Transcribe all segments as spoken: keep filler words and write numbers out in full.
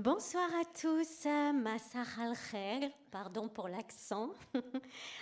Bonsoir à tous, Masar al-Khair, pardon pour l'accent.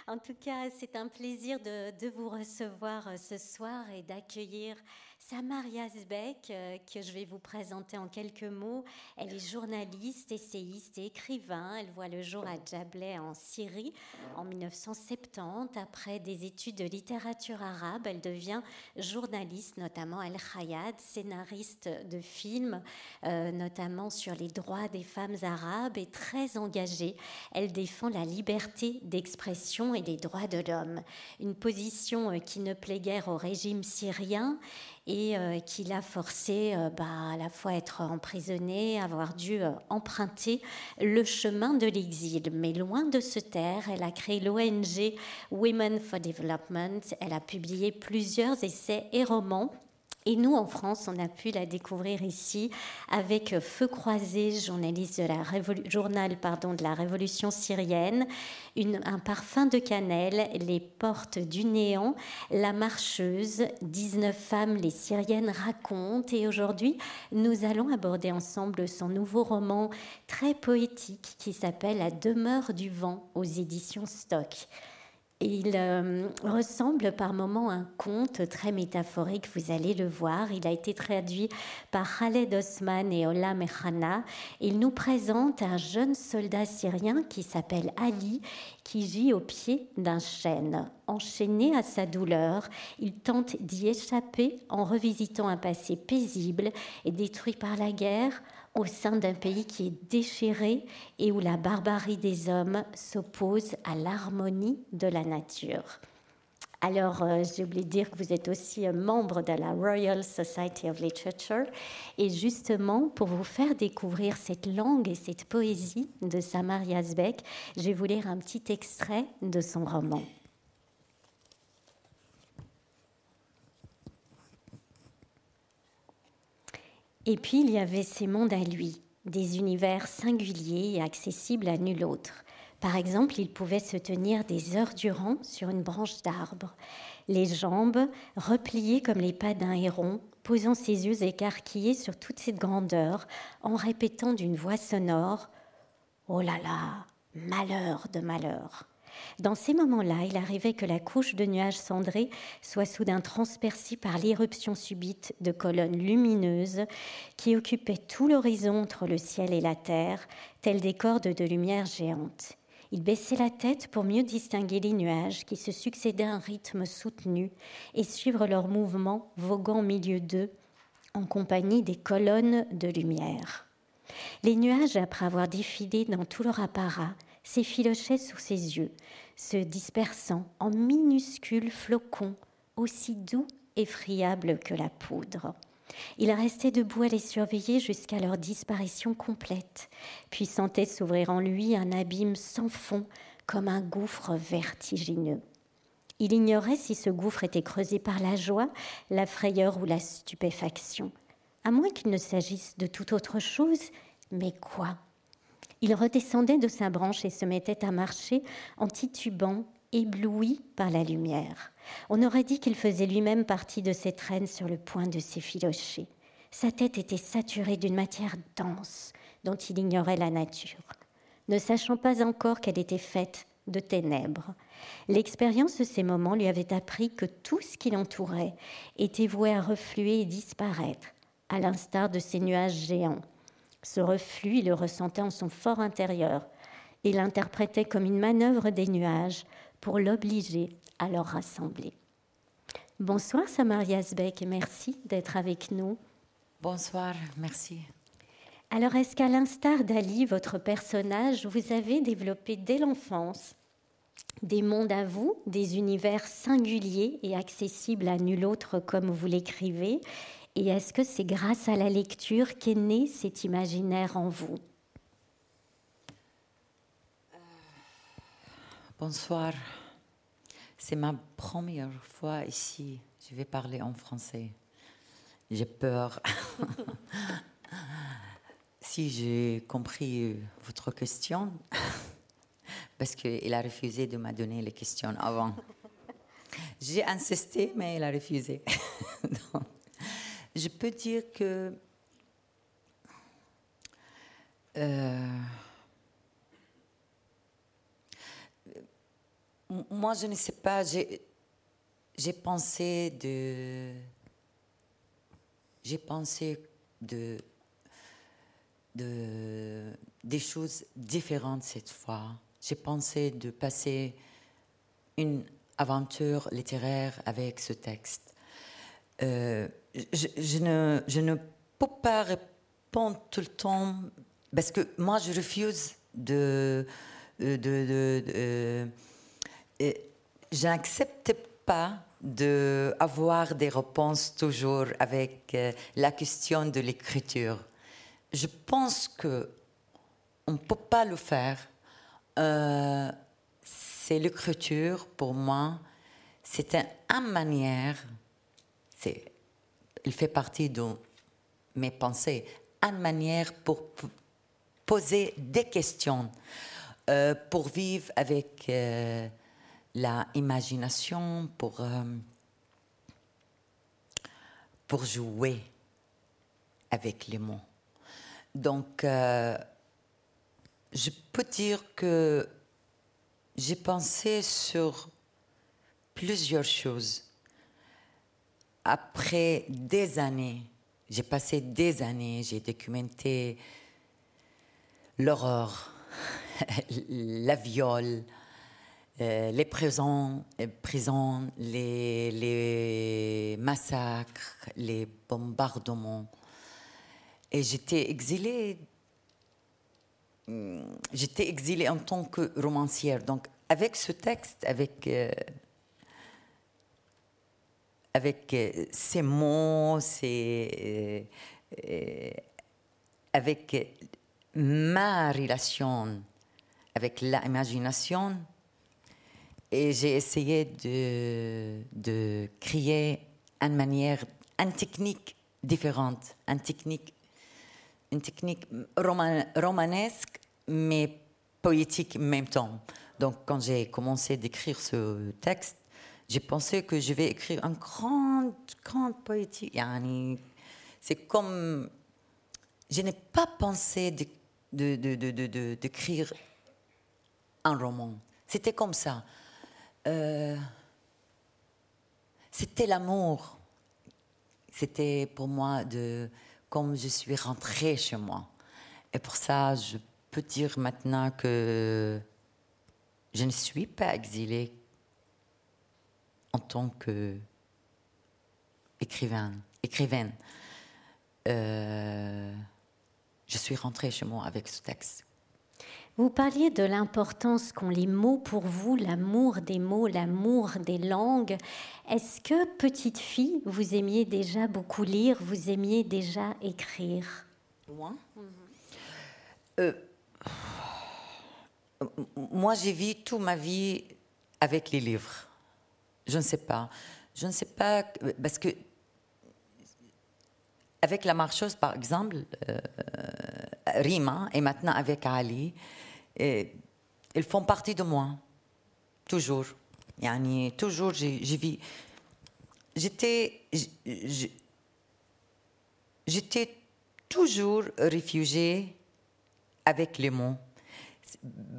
En tout cas, c'est un plaisir de, de vous recevoir ce soir et d'accueillir Samar Yazbek, que je vais vous présenter en quelques mots. Elle est journaliste, essayiste et écrivain. Elle voit le jour à Jableh en Syrie en mille neuf cent soixante-dix. Après des études de littérature arabe, elle devient journaliste, notamment Al-Khayad, scénariste de films, euh, notamment sur les droits des femmes arabes, et très engagée. Elle défend la liberté d'expression et les droits de l'homme. Une position qui ne plaît guère au régime syrien, et euh, qui l'a forcé euh, bah, à la fois à être emprisonnée, avoir dû euh, emprunter le chemin de l'exil. Mais loin de se taire, elle a créé l'O N G Women for Development. Elle a publié plusieurs essais et romans. Et nous, en France, on a pu la découvrir ici avec Feu croisé, journaliste de la révolu- journal pardon, de la Révolution syrienne, une, Un parfum de cannelle, Les portes du néant, La marcheuse, dix-neuf femmes, les Syriennes racontent. Et aujourd'hui, nous allons aborder ensemble son nouveau roman très poétique qui s'appelle La demeure du vent, aux éditions Stock. Il euh, ressemble par moments à un conte très métaphorique, vous allez le voir. Il a été traduit par Khaled Osman et Ola Mehanna. Il nous présente un jeune soldat syrien qui s'appelle Ali, qui gît au pied d'un chêne. Enchaîné à sa douleur, il tente d'y échapper en revisitant un passé paisible et détruit par la guerre, au sein d'un pays qui est déchiré et où la barbarie des hommes s'oppose à l'harmonie de la nature. Alors, euh, j'ai oublié de dire que vous êtes aussi euh, membre de la Royal Society of Literature. Et justement, pour vous faire découvrir cette langue et cette poésie de Samar Yazbek, je vais vous lire un petit extrait de son roman. Et puis, il y avait ces mondes à lui, des univers singuliers et accessibles à nul autre. Par exemple, il pouvait se tenir des heures durant sur une branche d'arbre, les jambes repliées comme les pas d'un héron, posant ses yeux écarquillés sur toute cette grandeur, en répétant d'une voix sonore « Oh là là, malheur de malheur !» Dans ces moments-là, il arrivait que la couche de nuages cendrés soit soudain transpercée par l'éruption subite de colonnes lumineuses qui occupaient tout l'horizon entre le ciel et la terre, telles des cordes de lumière géantes. Il baissait la tête pour mieux distinguer les nuages qui se succédaient à un rythme soutenu et suivre leurs mouvements voguant au milieu d'eux, en compagnie des colonnes de lumière. Les nuages, après avoir défilé dans tout leur apparat, s'effilochaient sous ses yeux, se dispersant en minuscules flocons aussi doux et friables que la poudre. Il restait debout à les surveiller jusqu'à leur disparition complète, puis sentait s'ouvrir en lui un abîme sans fond, comme un gouffre vertigineux. Il ignorait si ce gouffre était creusé par la joie, la frayeur ou la stupéfaction, à moins qu'il ne s'agisse de toute autre chose, mais quoi ? Il redescendait de sa branche et se mettait à marcher en titubant, ébloui par la lumière. On aurait dit qu'il faisait lui-même partie de ces traînes sur le point de s'effilocher. Sa tête était saturée d'une matière dense dont il ignorait la nature, ne sachant pas encore qu'elle était faite de ténèbres. L'expérience de ces moments lui avait appris que tout ce qui l'entourait était voué à refluer et disparaître, à l'instar de ces nuages géants. Ce reflux, il le ressentait en son fort intérieur et l'interprétait comme une manœuvre des nuages pour l'obliger à leur rassembler. Bonsoir Samar Yazbek, et merci d'être avec nous. Bonsoir, merci. Alors, est-ce qu'à l'instar d'Ali, votre personnage, vous avez développé dès l'enfance des mondes à vous, des univers singuliers et accessibles à nul autre, comme vous l'écrivez? Et est-ce que c'est grâce à la lecture qu'est né cet imaginaire en vous? Bonsoir. C'est ma première fois ici. Je vais parler en français. J'ai peur. Si j'ai compris votre question, parce qu'il a refusé de me donner les questions avant. J'ai insisté, mais il a refusé. Donc, je peux dire que Euh... Moi, je ne sais pas. J'ai pensé de... J'ai pensé de... de... des choses différentes cette fois. J'ai pensé de passer une aventure littéraire avec ce texte. Euh, je, je, ne, je ne peux pas répondre tout le temps, parce que moi, je refuse de... de, de, de, de euh, je n'accepte pas d'avoir des réponses toujours avec euh, la question de l'écriture. Je pense que on ne peut pas le faire. Euh, c'est l'écriture, pour moi, c'est une, une manière, c'est, elle fait partie de mes pensées, une manière pour poser des questions, euh, pour vivre avec euh, l'imagination, pour, euh, pour jouer avec les mots. Donc, euh, je peux dire que j'ai pensé sur plusieurs choses. Après des années, j'ai passé des années, j'ai documenté l'horreur, la viol, euh, les prisons, les, prisons les, les massacres, les bombardements. Et j'étais exilée. J'étais exilée en tant que romancière. Donc, avec ce texte, avec, euh, avec euh, ces mots, ces, euh, euh, avec euh, ma relation avec l'imagination, et j'ai essayé de, de créer une manière, une technique différente, une technique une technique roman, romanesque, mais poétique en même temps. Donc, quand j'ai commencé d'écrire ce texte, j'ai pensé que je vais écrire une grande, grande poétique. Yani, c'est comme... Je n'ai pas pensé de, de, de, de, de, de, d'écrire un roman. C'était comme ça. Euh, c'était l'amour. C'était pour moi de... comme je suis rentrée chez moi. Et pour ça, je peux dire maintenant que je ne suis pas exilée en tant qu'écrivaine. Écrivaine. Euh, je suis rentrée chez moi avec ce texte. Vous parliez de l'importance qu'ont les mots pour vous, l'amour des mots, l'amour des langues. Est-ce que, petite fille, vous aimiez déjà beaucoup lire, vous aimiez déjà écrire? Moi mm-hmm. euh, Moi, j'ai vécu toute ma vie avec les livres. Je ne sais pas. Je ne sais pas, parce que... Avec La marcheuse, par exemple, euh, Rima, et maintenant avec Ali... Et ils font partie de moi, toujours. Yani, toujours, j'ai, j'ai vu. J'étais, j'ai, j'étais toujours réfugiée avec les mots,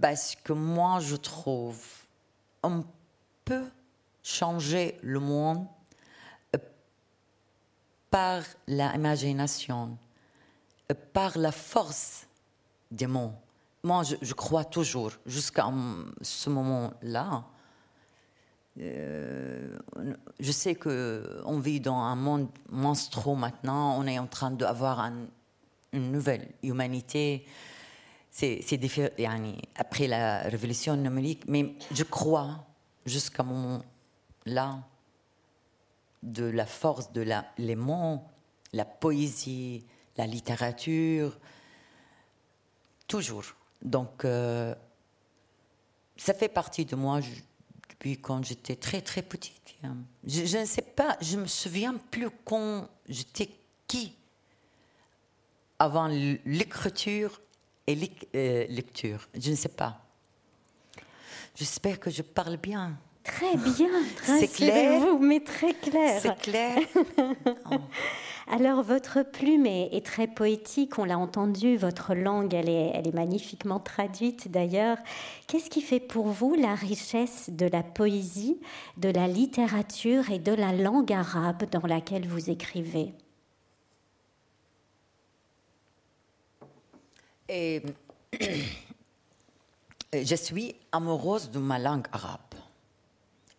parce que moi, je trouve, on peut changer le monde par l'imagination, par la force des mots. Moi, je, je crois toujours, jusqu'à ce moment-là, euh, je sais qu'on vit dans un monde monstrueux maintenant, on est en train d'avoir un, une nouvelle humanité, c'est, c'est différent, yani, après la révolution numérique, mais je crois, jusqu'à ce moment-là, de la force de la, les mots, la poésie, la littérature, toujours. Donc, euh, ça fait partie de moi je, depuis quand j'étais très, très petite. Je, je ne sais pas, je ne me souviens plus quand j'étais qui avant l'écriture et la euh, lecture. Je ne sais pas. J'espère que je parle bien. Très bien, c'est clair. Vous, mais très clair. C'est clair. Alors, votre plume est, est très poétique, on l'a entendu, votre langue, elle est, elle est magnifiquement traduite d'ailleurs. Qu'est-ce qui fait pour vous la richesse de la poésie, de la littérature et de la langue arabe dans laquelle vous écrivez? Et je suis amoureuse de ma langue arabe.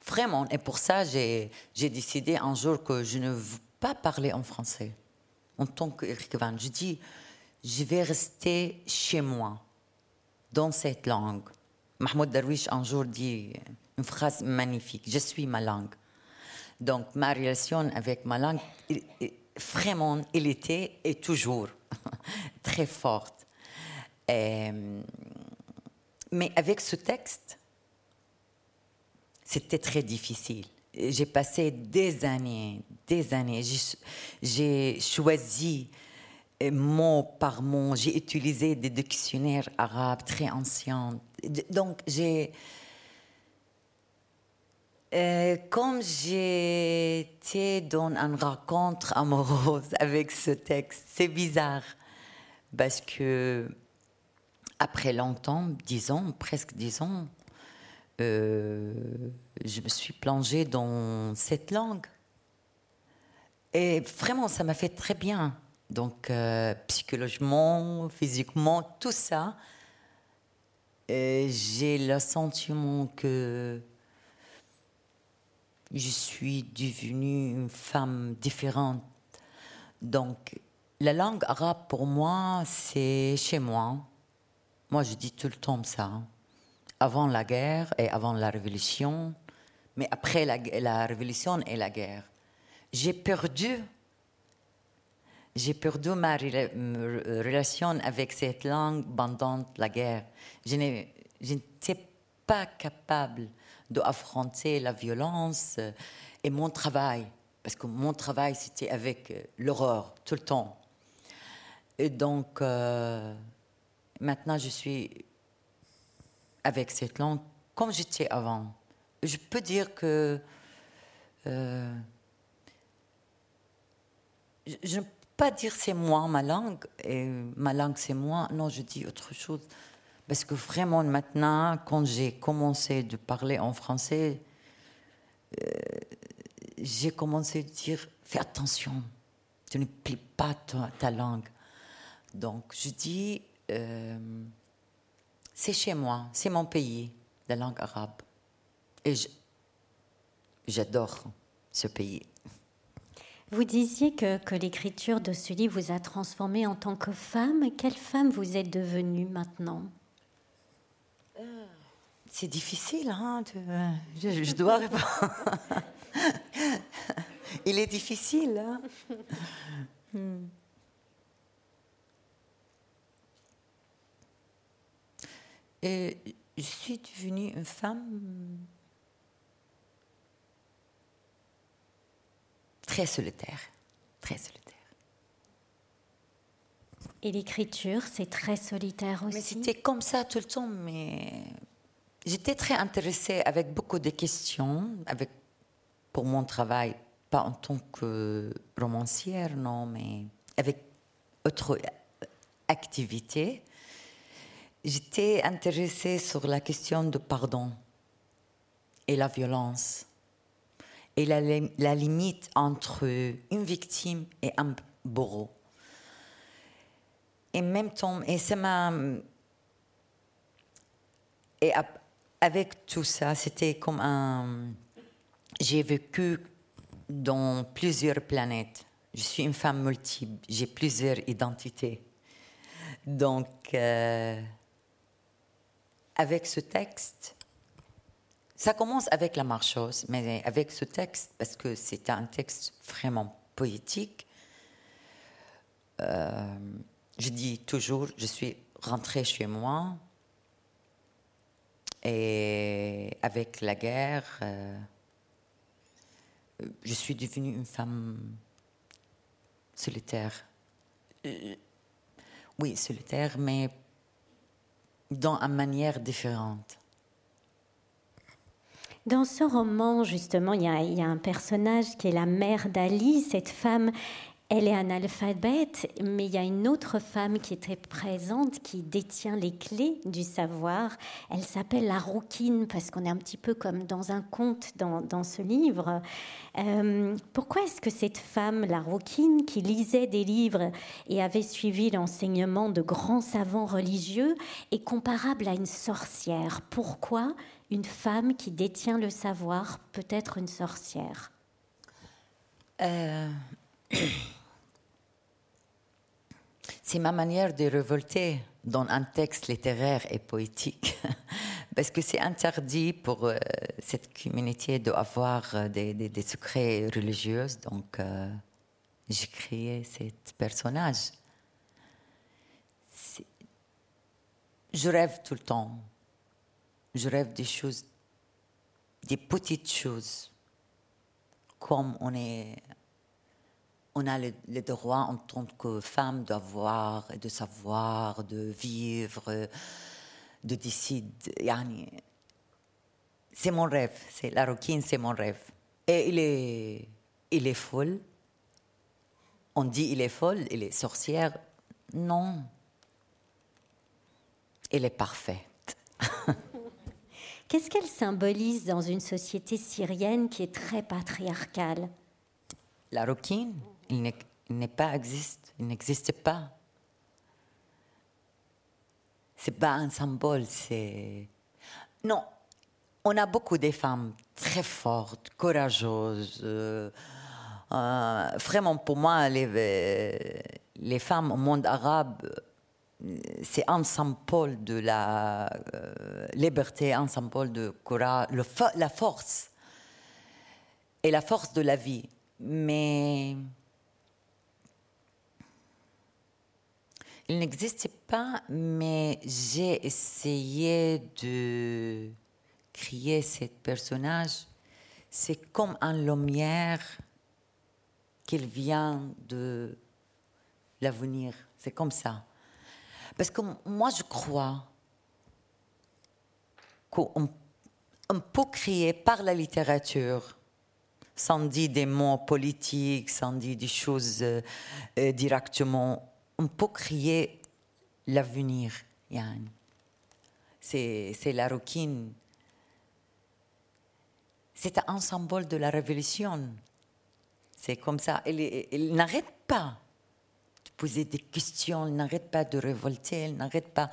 Vraiment, et pour ça, j'ai décidé un jour que je ne veux pas parler en français. En tant qu'écrivaine, je dis, je vais rester chez moi, dans cette langue. Mahmoud Darwish, un jour, dit une phrase magnifique, je suis ma langue. Donc, ma relation avec ma langue, il, il, vraiment, elle était et toujours très forte. Et, mais avec ce texte, c'était très difficile. J'ai passé des années, des années. J'ai choisi mot par mot. J'ai utilisé des dictionnaires arabes très anciens. Donc, j'ai... Euh, comme j'étais dans une rencontre amoureuse avec ce texte, c'est bizarre. Parce que, après longtemps, dix ans, presque dix ans, Euh, je me suis plongée dans cette langue. Et vraiment, ça m'a fait très bien. Donc, euh, psychologiquement, physiquement, tout ça, euh, j'ai le sentiment que je suis devenue une femme différente. Donc, la langue arabe, pour moi, c'est chez moi. Moi, je dis tout le temps ça. Avant la guerre et avant la révolution, mais après la, la révolution et la guerre, j'ai perdu, j'ai perdu ma rela, relation avec cette langue pendant la guerre. Je n'étais pas capable d'affronter la violence et mon travail, parce que mon travail c'était avec l'horreur tout le temps. Et donc euh, maintenant je suis avec cette langue, comme j'étais avant. Je peux dire que euh, je ne peux pas dire c'est moi, ma langue, et ma langue c'est moi. Non, je dis autre chose. Parce que vraiment maintenant, quand j'ai commencé de parler en français, euh, j'ai commencé à dire, fais attention, tu ne plies pas ta, ta langue. Donc, je dis... Euh, c'est chez moi, c'est mon pays, la langue arabe. Et j'adore ce pays. Vous disiez que, que l'écriture de ce livre vous a transformée en tant que femme. Quelle femme vous êtes devenue maintenant? C'est difficile, hein de, je, je dois répondre. Il est difficile, hein hmm. Et je suis devenue une femme très solitaire, très solitaire. Et l'écriture, c'est très solitaire aussi. Mais c'était comme ça tout le temps, mais j'étais très intéressée avec beaucoup de questions, avec pour mon travail, pas en tant que romancière, non, mais avec autre activité. J'étais intéressée sur la question de pardon et la violence et la, la limite entre une victime et un bourreau. Et en même temps, et ça m'a... Et avec tout ça, c'était comme un... J'ai vécu dans plusieurs planètes. Je suis une femme multiple, j'ai plusieurs identités. Donc... Euh... Avec ce texte, ça commence avec La marcheuse, mais avec ce texte, parce que c'est un texte vraiment poétique, euh, je dis toujours, je suis rentrée chez moi, et avec la guerre, euh, je suis devenue une femme solitaire. Oui, solitaire, mais... dans une manière différente. Dans ce roman, justement, il y a, il y a un personnage qui est la mère d'Ali, cette femme. Elle est analphabète, mais il y a une autre femme qui était présente, qui détient les clés du savoir. Elle s'appelle la rouquine, parce qu'on est un petit peu comme dans un conte dans, dans ce livre. Euh, pourquoi est-ce que cette femme, la rouquine, qui lisait des livres et avait suivi l'enseignement de grands savants religieux, est comparable à une sorcière ? Pourquoi une femme qui détient le savoir peut être une sorcière ? euh... C'est ma manière de révolter dans un texte littéraire et poétique, parce que c'est interdit pour euh, cette communauté d'avoir des, des, des secrets religieux. Donc, euh, j'ai créé ce personnage. C'est... Je rêve tout le temps. Je rêve des choses, des petites choses, comme on est. On a le, le droit en tant que femme d'avoir, de savoir, de vivre, de décider. C'est mon rêve. C'est, la rouquine, c'est mon rêve. Et il est, il est folle. On dit il est folle, il est sorcière. Non. Elle est parfaite. Qu'est-ce qu'elle symbolise dans une société syrienne qui est très patriarcale ? La rouquine. Il n'est, il n'est pas existe, il n'existe pas. C'est pas un symbole, c'est non. On a beaucoup de femmes très fortes, courageuses. Euh, euh, vraiment, pour moi, les les femmes au monde arabe, c'est un symbole de la euh, liberté, un symbole de courage, le, la force et la force de la vie. Mais il n'existe pas, mais j'ai essayé de créer ce personnage. C'est comme une lumière qui vient de l'avenir. C'est comme ça. Parce que moi, je crois qu'on on peut créer par la littérature, sans dire des mots politiques, sans dire des choses euh, directement. On peut créer l'avenir. C'est, c'est la rouquine. C'est un symbole de la révolution. C'est comme ça. Elle, elle n'arrête pas de poser des questions, elle n'arrête pas de révolter, elle n'arrête pas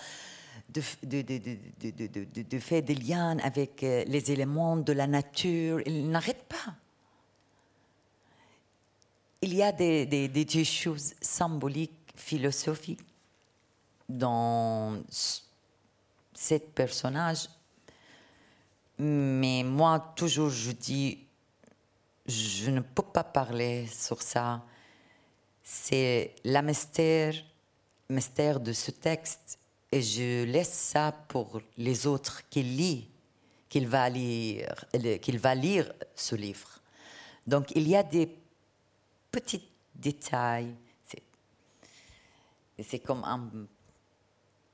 de, de, de, de, de, de, de, de faire des liens avec les éléments de la nature. Elle n'arrête pas. Il y a des, des, des choses symboliques, philosophiques dans ce personnage. Mais moi, toujours, je dis, je ne peux pas parler sur ça. C'est le mystère, mystère de ce texte. Et je laisse ça pour les autres qui lisent, qui va lire, qui va lire ce livre. Donc, il y a des petits détails, c'est, c'est comme un,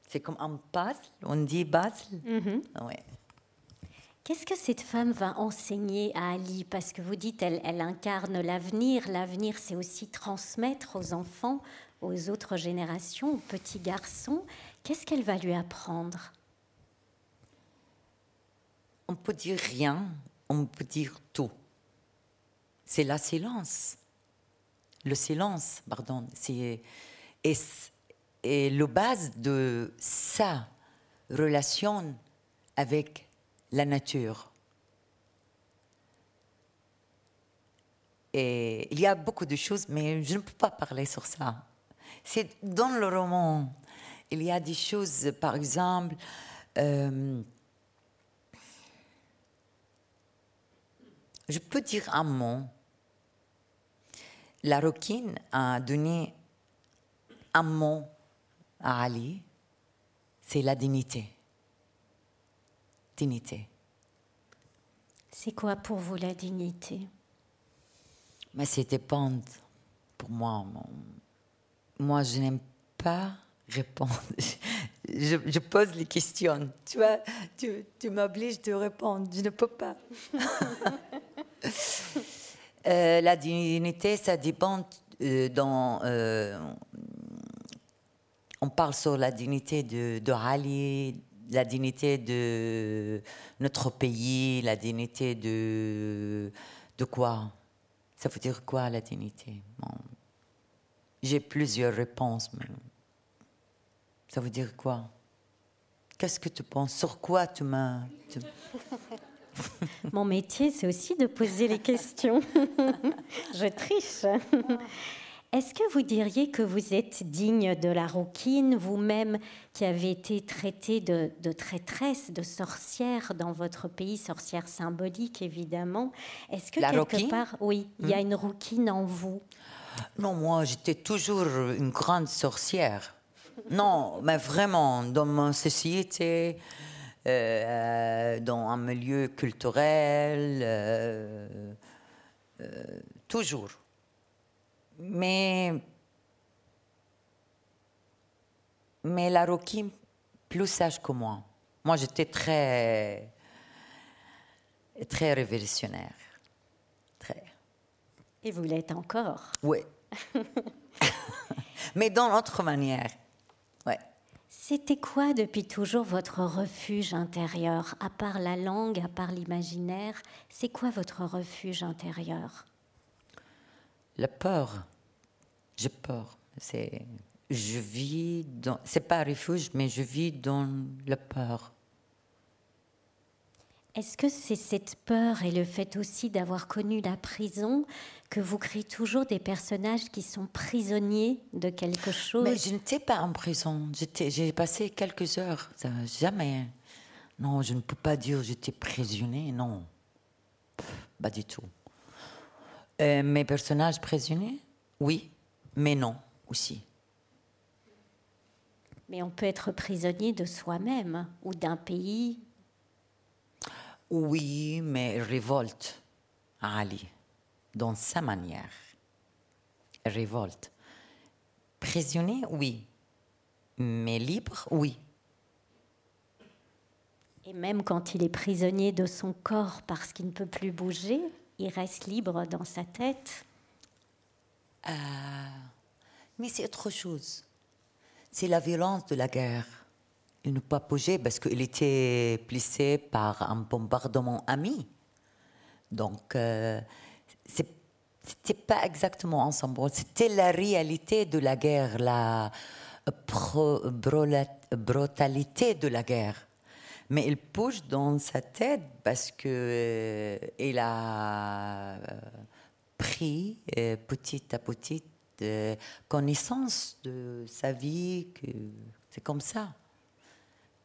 c'est comme un puzzle, on dit puzzle. Mm-hmm. Ouais. Qu'est-ce que cette femme va enseigner à Ali ? Parce que vous dites, elle, elle incarne l'avenir. L'avenir, c'est aussi transmettre aux enfants, aux autres générations, aux petits garçons. Qu'est-ce qu'elle va lui apprendre ? On peut dire rien, on peut dire tout. C'est la silence. Le silence, pardon, c'est, et, et la base de sa relation avec la nature. Et il y a beaucoup de choses, mais je ne peux pas parler sur ça. C'est dans le roman. Il y a des choses, par exemple, euh, je peux dire un mot. La rouquine a donné un mot à Ali, c'est la dignité. Dignité. C'est quoi pour vous la dignité ? Mais c'est dépendre pour moi. Moi, je n'aime pas répondre. Je, je pose les questions. Tu vois, tu, tu m'obliges de répondre. Je ne peux pas. euh, la dignité, ça dépend euh, dans... Euh, on parle sur la dignité de, de Ali, la dignité de notre pays, la dignité de... De quoi? Ça veut dire quoi, la dignité? Bon. J'ai plusieurs réponses, mais... Ça veut dire quoi? Qu'est-ce que tu penses? Sur quoi tu m'as... Tu... Mon métier, c'est aussi de poser les questions. Je triche. Est-ce que vous diriez que vous êtes digne de la rouquine, vous-même qui avez été traitée de, de traîtresse, de sorcière dans votre pays, sorcière symbolique évidemment? Est-ce que la quelque rouquine? Part, oui, il y a une rouquine en vous? Non, moi, j'étais toujours une grande sorcière. Non, mais vraiment, dans ma société, euh, dans un milieu culturel, euh, euh, toujours. Mais, mais la rouquine, plus sage que moi. Moi, j'étais très, très révolutionnaire. Très. Et vous l'êtes encore. Oui. Mais dans autre manière. Ouais. C'était quoi depuis toujours votre refuge intérieur? À part la langue, à part l'imaginaire, c'est quoi votre refuge intérieur? La peur. J'ai peur. C'est... Je vis dans... C'est pas un refuge, mais je vis dans la peur. Est-ce que c'est cette peur et le fait aussi d'avoir connu la prison que vous créez toujours des personnages qui sont prisonniers de quelque chose? Mais je n'étais pas en prison. J'étais, j'ai passé quelques heures. Ça, jamais. Non, je ne peux pas dire j'étais prisonnier. Non, pas du tout. Euh, mes personnages prisonniers, oui, mais non aussi. Mais on peut être prisonnier de soi-même ou d'un pays. Oui, mais révolte, Ali, dans sa manière. Révolte. Prisonnier, oui. Mais libre, oui. Et même quand il est prisonnier de son corps parce qu'il ne peut plus bouger, il reste libre dans sa tête. Euh, mais c'est autre chose. C'est la violence de la guerre. Il n'a pas bougé parce qu'il était blessé par un bombardement ami. Donc, euh, ce n'était pas exactement ensemble. C'était la réalité de la guerre, la pro, brola, brutalité de la guerre. Mais il bouge dans sa tête parce qu'il euh, a pris euh, petit à petit euh, connaissance de sa vie. Que c'est comme ça.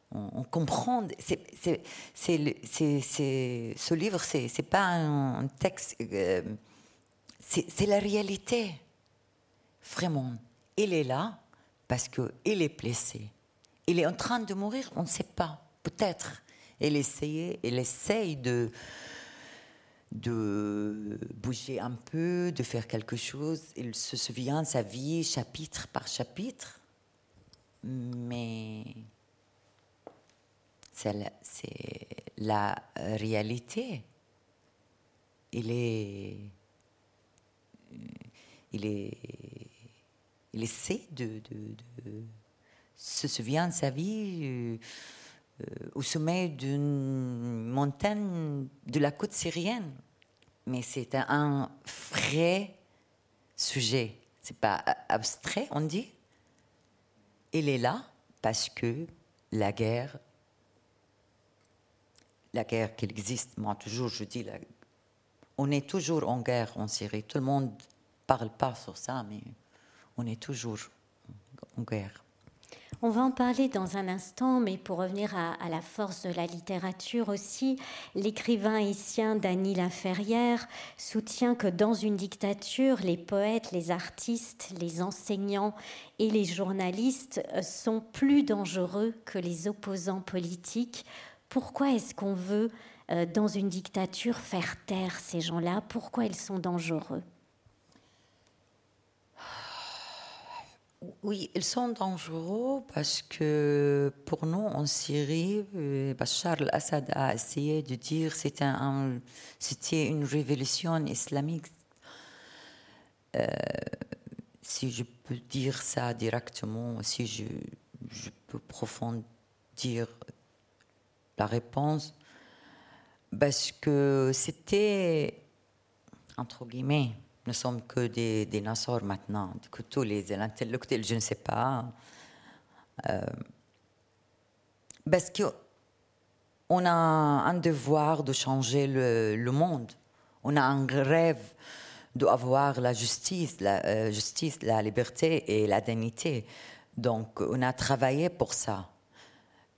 On comprend. C'est, c'est, c'est, c'est, c'est, ce livre, c'est, c'est pas un texte. Euh, c'est, c'est la réalité. Vraiment, il est là parce que il est blessé. Il est en train de mourir. On ne sait pas. Peut-être. Il essaye, il essaye de de bouger un peu, de faire quelque chose. Il se souvient de sa vie, chapitre par chapitre, mais C'est la, c'est la réalité. Il est, il est, il essaie de, de, de se souvenir de sa vie euh, au sommet d'une montagne de la côte syrienne. Mais c'est un, un vrai sujet. C'est pas abstrait, on dit. Il est là parce que la guerre. La guerre qui existe, moi toujours je dis, la... on est toujours en guerre en Syrie. Tout le monde parle pas sur ça, mais on est toujours en guerre. On va en parler dans un instant, mais pour revenir à, à la force de la littérature aussi, l'écrivain haïtien Dany Laferrière soutient que dans une dictature, les poètes, les artistes, les enseignants et les journalistes sont plus dangereux que les opposants politiques. Pourquoi est-ce qu'on veut, euh, dans une dictature, faire taire ces gens-là? Pourquoi ils sont dangereux? Oui, ils sont dangereux parce que pour nous, en Syrie, Bachar al-Assad a essayé de dire que c'était, un, c'était une révolution islamique. Euh, si je peux dire ça directement, si je, je peux approfondir la réponse, parce que c'était, entre guillemets, nous ne sommes que des dinosaures maintenant, que tous les intellectuels, je ne sais pas. Euh, parce qu'on a un devoir de changer le, le monde. On a un rêve d'avoir la justice, la euh, justice, la liberté et la dignité. Donc, on a travaillé pour ça.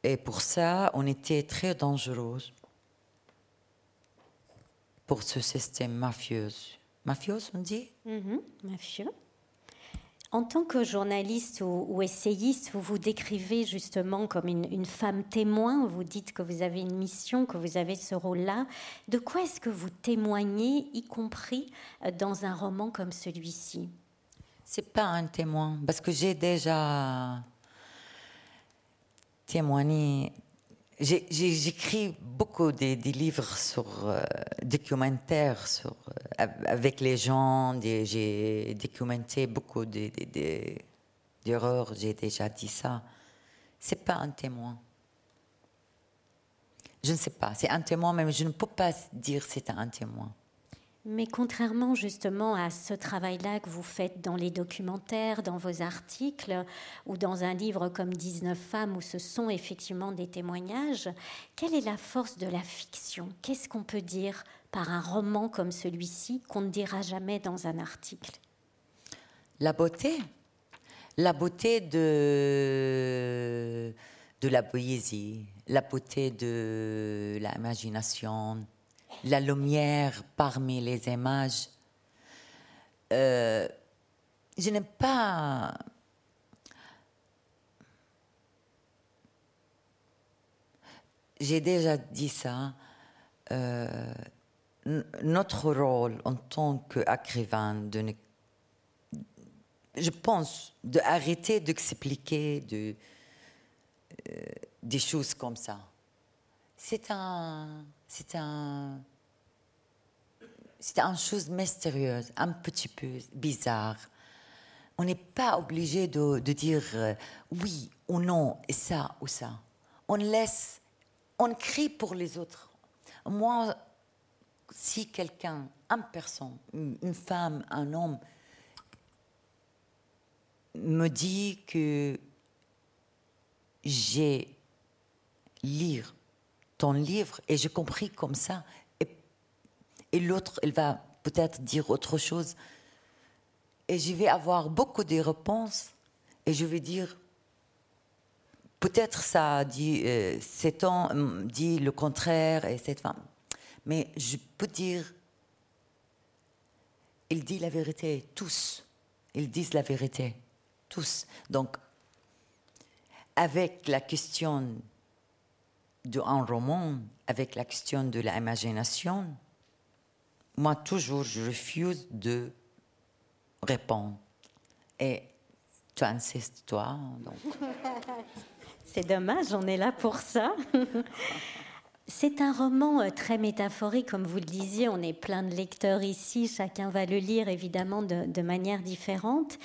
Et pour ça, on était très dangereux pour ce système mafieux. Mafieux, on dit ? Mm-hmm, mafieux. En tant que journaliste ou, ou essayiste, vous vous décrivez justement comme une, une femme témoin. Vous dites que vous avez une mission, que vous avez ce rôle-là. De quoi est-ce que vous témoignez, y compris dans un roman comme celui-ci ? Ce n'est pas un témoin, parce que j'ai déjà témoigné. J'ai, j'ai, j'écris beaucoup des, des livres sur euh, documentaires sur, euh, avec les gens. Des, j'ai documenté beaucoup de, de, de, d'erreurs. J'ai déjà dit ça. C'est pas un témoin. Je ne sais pas. C'est un témoin, mais je ne peux pas dire que c'est un témoin. Mais contrairement justement à ce travail-là que vous faites dans les documentaires, dans vos articles ou dans un livre comme dix-neuf femmes où ce sont effectivement des témoignages, quelle est la force de la fiction ? Qu'est-ce qu'on peut dire par un roman comme celui-ci qu'on ne dira jamais dans un article ? La beauté. La beauté de, de la poésie, la beauté de l'imagination. La lumière parmi les images. Euh, je n'aime pas. J'ai déjà dit ça. Euh, notre rôle en tant qu'écrivain, de, je pense, d'arrêter d'expliquer de, euh, des choses comme ça. C'est un. C'est un. C'est une chose mystérieuse, un petit peu bizarre. On n'est pas obligé de, de dire euh, oui ou non, et ça ou ça. On laisse, on crie pour les autres. Moi, si quelqu'un, une personne, une femme, un homme, me dit que j'ai lu ton livre et j'ai compris comme ça. Et l'autre, elle va peut-être dire autre chose. Et je vais avoir beaucoup de réponses. Et je vais dire, peut-être ça dit, euh, cet homme dit le contraire et cette femme. Mais je peux dire, il dit la vérité, tous. Ils disent la vérité, tous. Donc, avec la question d'un roman, avec la question de l'imagination, moi, toujours, je refuse de répondre. Et tu insistes, toi. Donc. C'est dommage, on est là pour ça. C'est un roman très métaphorique, comme vous le disiez. On est plein de lecteurs ici. Chacun va le lire, évidemment, de, de manière différente.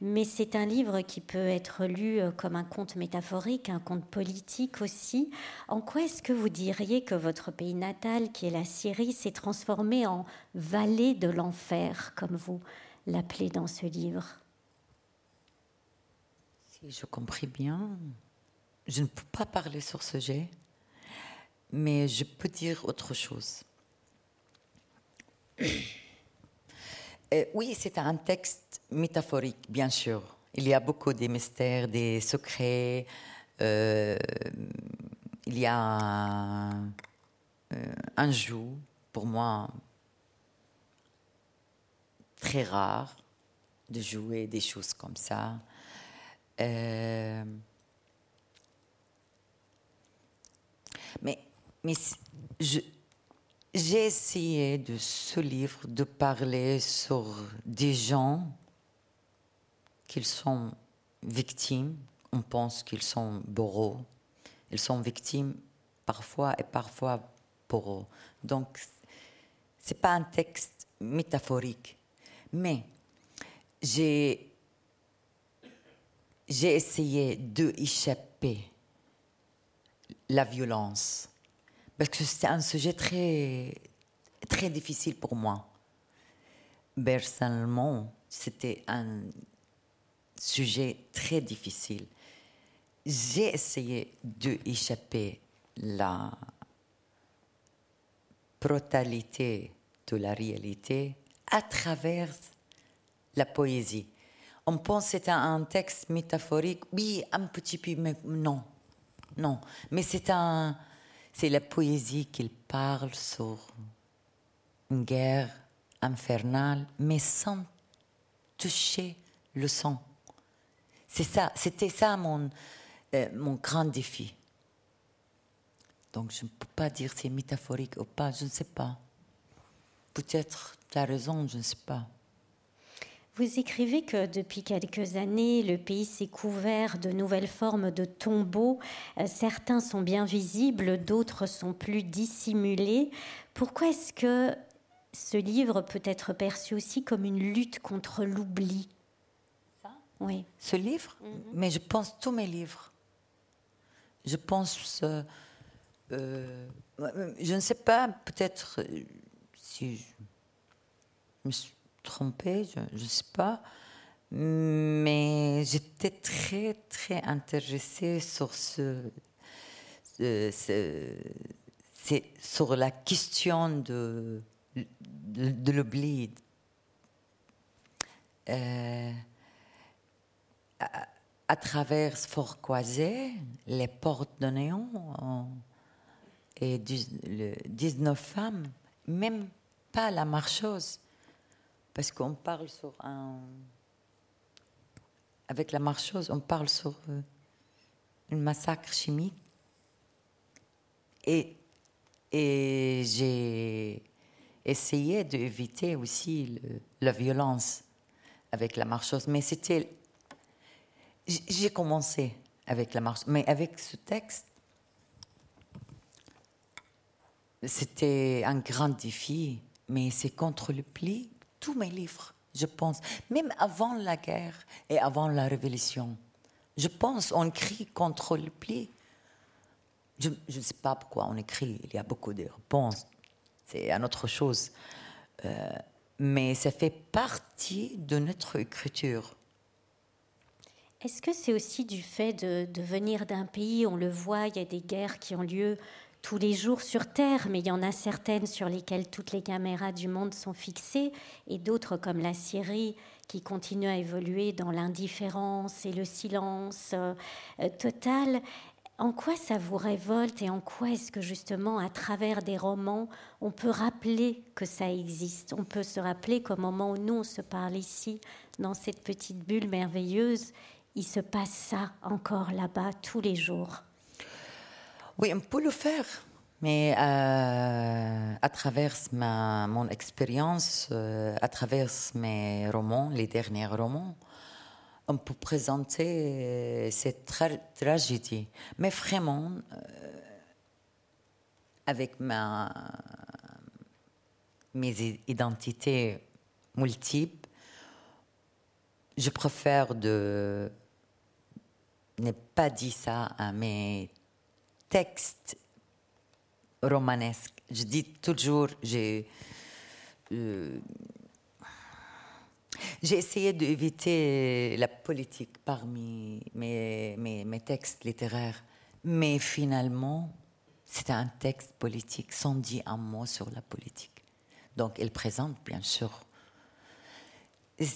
Mais c'est un livre qui peut être lu comme un conte métaphorique, un conte politique aussi. En quoi est-ce que vous diriez que votre pays natal, qui est la Syrie, s'est transformé en vallée de l'enfer, comme vous l'appelez dans ce livre ? Si je compris bien, je ne peux pas parler sur ce sujet, mais je peux dire autre chose. Euh, oui, c'est un texte métaphorique, bien sûr. Il y a beaucoup de mystères, des secrets. Euh, il y a euh, un jour, pour moi, très rare de jouer des choses comme ça. Euh, mais mais je... J'ai essayé de ce livre de parler sur des gens qui sont victimes, on pense qu'ils sont bourreaux. Ils sont victimes parfois et parfois bourreaux. Donc, ce n'est pas un texte métaphorique. Mais j'ai, j'ai essayé d'échapper à la violence. Parce que c'est un sujet très, très difficile pour moi. Personnellement, c'était un sujet très difficile. J'ai essayé d'échapper à la brutalité de la réalité à travers la poésie. On pense que c'était un texte métaphorique. Oui, un petit peu, mais non. Non, mais c'est un... C'est la poésie qu'il parle sur une guerre infernale, mais sans toucher le sang. C'est ça, c'était ça mon, euh, mon grand défi. Donc je ne peux pas dire si c'est métaphorique ou pas, je ne sais pas. Peut-être tu as raison, je ne sais pas. Vous écrivez que depuis quelques années, le pays s'est couvert de nouvelles formes de tombeaux. Certains sont bien visibles, d'autres sont plus dissimulés. Pourquoi est-ce que ce livre peut être perçu aussi comme une lutte contre l'oubli ? Ça ? Oui. Ce livre ? Mm-hmm. Mais je pense tous mes livres. Je pense... Euh, euh, je ne sais pas, peut-être euh, si je... je me suis... trompée, je ne sais pas, mais j'étais très, très intéressée sur, ce, ce, ce, ce, sur la question de, de, de l'oubli. Euh, à, à travers Feu croisé, Les portes du néant, on, et dix-neuf femmes, même pas La marcheuse. Parce qu'on parle sur un... Avec La marcheuse, on parle sur euh, un massacre chimique. Et, et j'ai essayé d'éviter aussi le, la violence avec La marcheuse. Mais c'était... J'ai commencé avec La marcheuse. Mais avec ce texte, c'était un grand défi. Mais c'est contre le pli. Tous mes livres, je pense, même avant la guerre et avant la révolution, je pense on crie contre le pli. Je ne sais pas pourquoi on écrit, il y a beaucoup de réponses, c'est une autre chose. Euh, mais ça fait partie de notre écriture. Est-ce que c'est aussi du fait de, de venir d'un pays, on le voit, il y a des guerres qui ont lieu tous les jours sur Terre, mais il y en a certaines sur lesquelles toutes les caméras du monde sont fixées, et d'autres comme la Syrie, qui continue à évoluer dans l'indifférence et le silence euh, total. En quoi ça vous révolte et en quoi est-ce que justement, à travers des romans, on peut rappeler que ça existe? On peut se rappeler qu'au moment où nous, on se parle ici, dans cette petite bulle merveilleuse, il se passe ça encore là-bas tous les jours. Oui, on peut le faire, mais euh, à travers ma, mon expérience, euh, à travers mes romans, les derniers romans, on peut présenter cette tra- tragédie. Mais vraiment, euh, avec ma, mes identités multiples, je préfère de ne pas dire ça à mes texte romanesque. Je dis toujours, j'ai, euh, j'ai essayé d'éviter la politique parmi mes, mes, mes textes littéraires, mais finalement, c'est un texte politique sans dire un mot sur la politique. Donc, il présente, bien sûr. Et,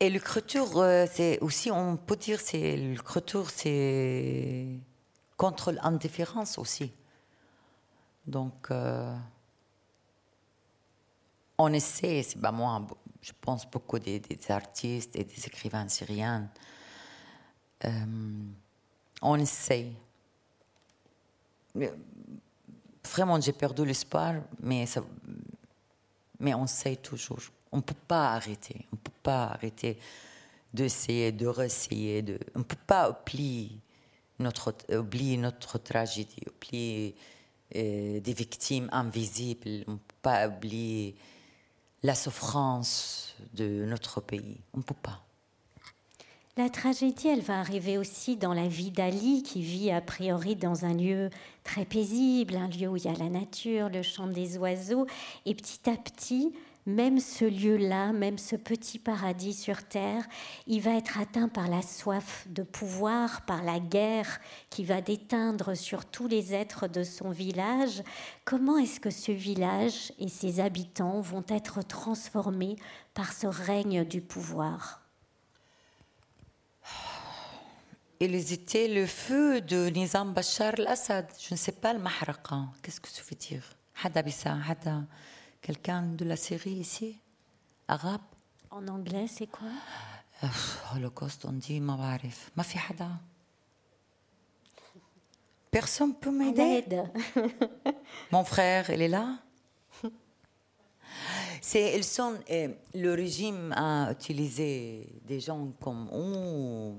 et l'écriture, c'est aussi, on peut dire, c'est l'écriture, c'est contre l'indifférence aussi. Donc, euh, on essaie, c'est pas moi, je pense beaucoup des, des artistes et des écrivains syriens, euh, on essaie. Vraiment, j'ai perdu l'espoir, mais, ça, mais on essaie toujours. On ne peut pas arrêter, on ne peut pas arrêter d'essayer de réessayer. De... On ne peut pas oublier notre, oublier notre tragédie, oublier euh, des victimes invisibles, on ne peut pas oublier la souffrance de notre pays. On ne peut pas. La tragédie, elle va arriver aussi dans la vie d'Ali, qui vit a priori dans un lieu très paisible, un lieu où il y a la nature, le chant des oiseaux. Et petit à petit, même ce lieu-là, même ce petit paradis sur Terre, il va être atteint par la soif de pouvoir, par la guerre qui va déteindre sur tous les êtres de son village. Comment est-ce que ce village et ses habitants vont être transformés par ce règne du pouvoir ? Ils étaient le feu de Nizam Bachar al-Assad. Je ne sais pas le mahraqa. Qu'est-ce que ça veut dire? Hadabissa, hada. Quelqu'un de la Syrie ici? Arabe? En anglais, c'est quoi? Holocauste, on dit, ma barif. Ma fi hada. Personne ne peut m'aider. Mon frère, il est là? C'est, ils sont, eh, le régime a utilisé des gens comme... Oh,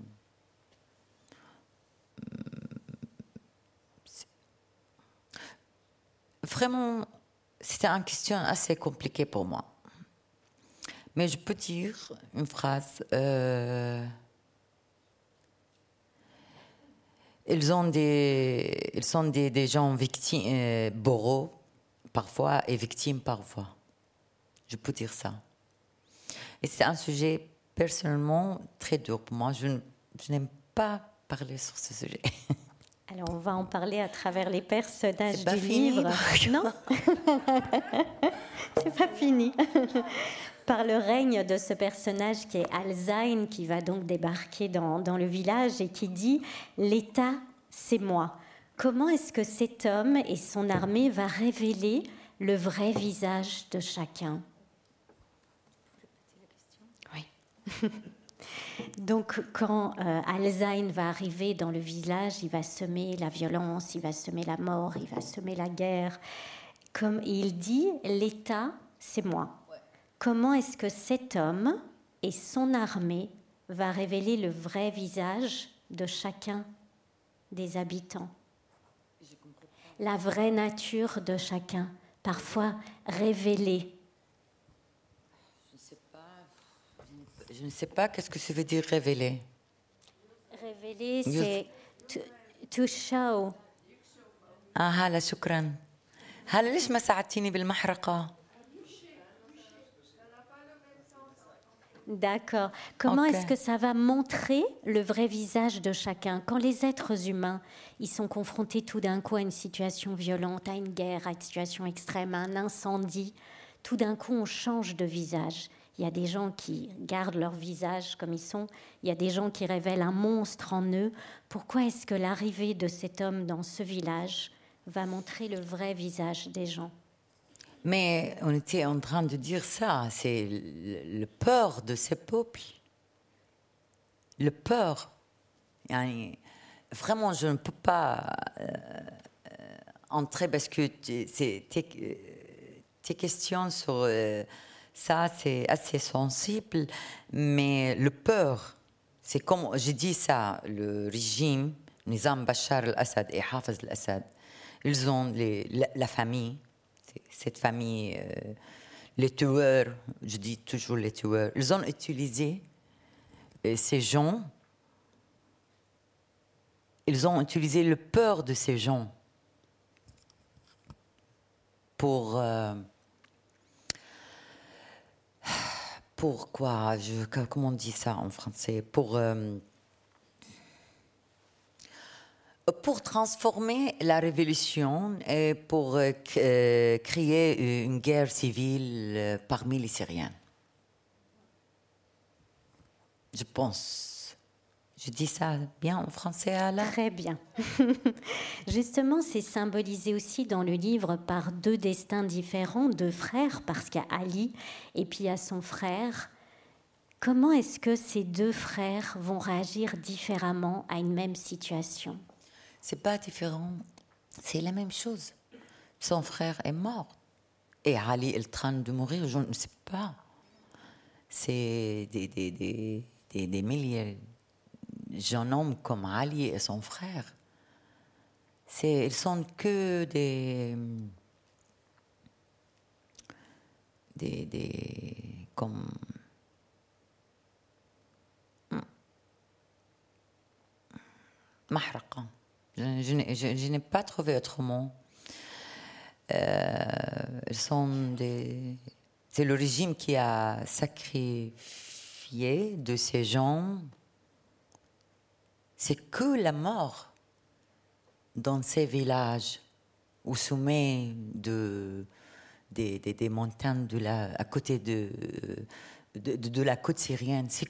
vraiment, c'était une question assez compliquée pour moi. Mais je peux dire une phrase. Euh, ils ont des, ils sont des, des gens victimes, euh, bourreaux parfois et victimes parfois. Je peux dire ça. Et c'est un sujet personnellement très dur pour moi. Je, je n'aime pas parler sur ce sujet. Alors, on va en parler à travers les personnages du fini, livre. Non, c'est pas fini. Par le règne de ce personnage qui est Al-Zayn, qui va donc débarquer dans, dans le village et qui dit « L'État, c'est moi ». Comment est-ce que cet homme et son armée va révéler le vrai visage de chacun? Oui. Donc, quand euh, Al-Zayn va arriver dans le village, il va semer la violence, il va semer la mort, il va semer la guerre. Comme il dit, l'État, c'est moi. Ouais. Comment est-ce que cet homme et son armée va révéler le vrai visage de chacun des habitants? La vraie nature de chacun, parfois révélée. Je ne sais pas qu'est-ce que ça veut dire révéler. Révéler, c'est to, to show. Ah, hala, shukran. Hala, lish ma sa'atini bil mahraqa? D'accord. Comment okay. est-ce que ça va montrer le vrai visage de chacun? Quand les êtres humains, ils sont confrontés tout d'un coup à une situation violente, à une guerre, à une situation extrême, à un incendie, tout d'un coup, on change de visage. Il y a des gens qui gardent leur visage comme ils sont. Il y a des gens qui révèlent un monstre en eux. Pourquoi est-ce que l'arrivée de cet homme dans ce village va montrer le vrai visage des gens? Mais on était en train de dire ça. C'est le peur de ces peuples. Le peur. Vraiment, je ne peux pas entrer parce que c'est tes, tes questions sur... Ça, c'est assez sensible, mais le peur, c'est comme j'ai dit ça, le régime, Nizam Bachar al-Assad et Hafez al-Assad, ils ont les, la, la famille, cette famille, euh, les tueurs, je dis toujours les tueurs, ils ont utilisé euh, ces gens, ils ont utilisé le peur de ces gens pour... Euh, Pourquoi je, comment on dit ça en français? Pour, euh, pour transformer la révolution et pour euh, créer une guerre civile parmi les Syriens. Je pense. Je dis ça bien en français, Ala? Très bien. Justement, c'est symbolisé aussi dans le livre par deux destins différents, deux frères, parce qu'il y a Ali et puis il y a son frère. Comment est-ce que ces deux frères vont réagir différemment à une même situation? C'est pas différent, c'est la même chose. Son frère est mort et Ali est en train de mourir, je ne sais pas. C'est des... des, des... des, des milliers de jeunes hommes comme Ali et son frère. Ils ne sont que des, des, des comme, mahraqa. Je, je, je, je n'ai pas trouvé autrement. Euh, ils sont des... C'est le régime qui a sacrifié de ces gens. C'est que la mort dans ces villages au sommet de, des, des, des montagnes de la, à côté de, de, de, de la côte syrienne. C'est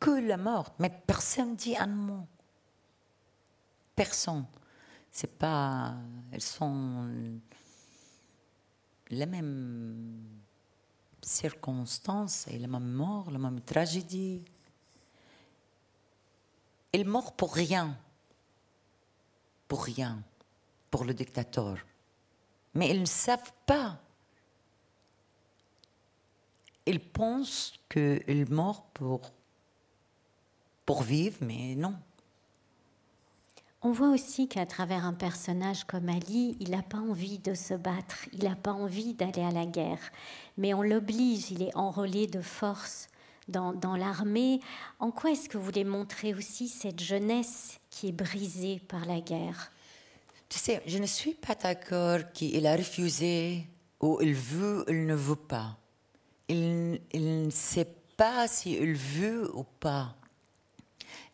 que la mort. Mais personne ne dit un mot. Personne. C'est pas... Elles sont les mêmes circonstances et la même mort, la même tragédie. Elles meurent pour rien. Pour rien. Pour le dictateur. Mais elles ne savent pas. Elles pensent qu'elles meurent pour, pour vivre, mais non. On voit aussi qu'à travers un personnage comme Ali, il n'a pas envie de se battre, il n'a pas envie d'aller à la guerre. Mais on l'oblige, il est enrôlé de force dans, dans l'armée. En quoi est-ce que vous voulez montrer aussi cette jeunesse qui est brisée par la guerre? Tu sais, je ne suis pas d'accord qu'il a refusé ou il veut, il ne veut pas. Il, il ne sait pas s'il veut ou pas.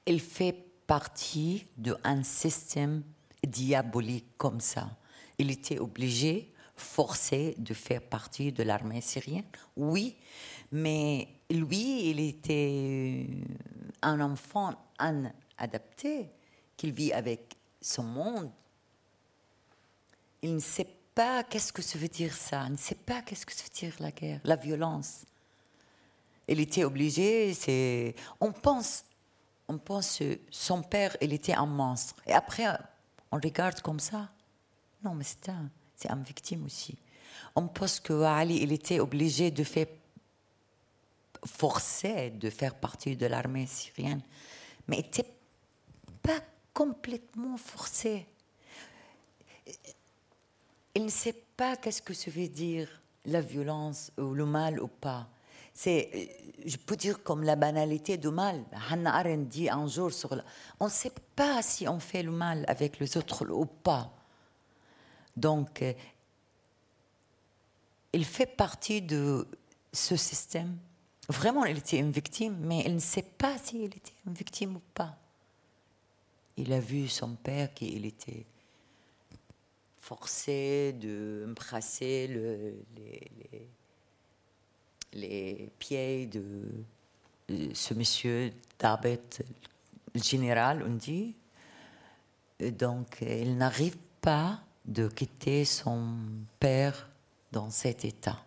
Il fait pas partie d'un système diabolique comme ça. Il était obligé, forcé de faire partie de l'armée syrienne, oui, mais lui, il était un enfant inadapté, qu'il vit avec son monde. Il ne sait pas qu'est-ce que ça veut dire ça, il ne sait pas qu'est-ce que ça veut dire la guerre, la violence. Il était obligé, c'est... On pense... On pense que son père, il était un monstre. Et après, on regarde comme ça. Non, mais c'est un, c'est un victime aussi. On pense que Ali, il était obligé de faire, forcé de faire partie de l'armée syrienne. Mais il n'était pas complètement forcé. Il ne sait pas qu'est-ce que ça veut dire la violence ou le mal ou pas. C'est, je peux dire, comme la banalité du mal. Hannah Arendt dit un jour sur la... On ne sait pas si on fait le mal avec les autres ou pas. Donc, euh, il fait partie de ce système. Vraiment, il était une victime, mais il ne sait pas s'il était une victime ou pas. Il a vu son père qui il était forcé d'embrasser le, les... les les pieds de ce monsieur Dabet, le général, on dit. Donc, il n'arrive pas de quitter son père dans cet état.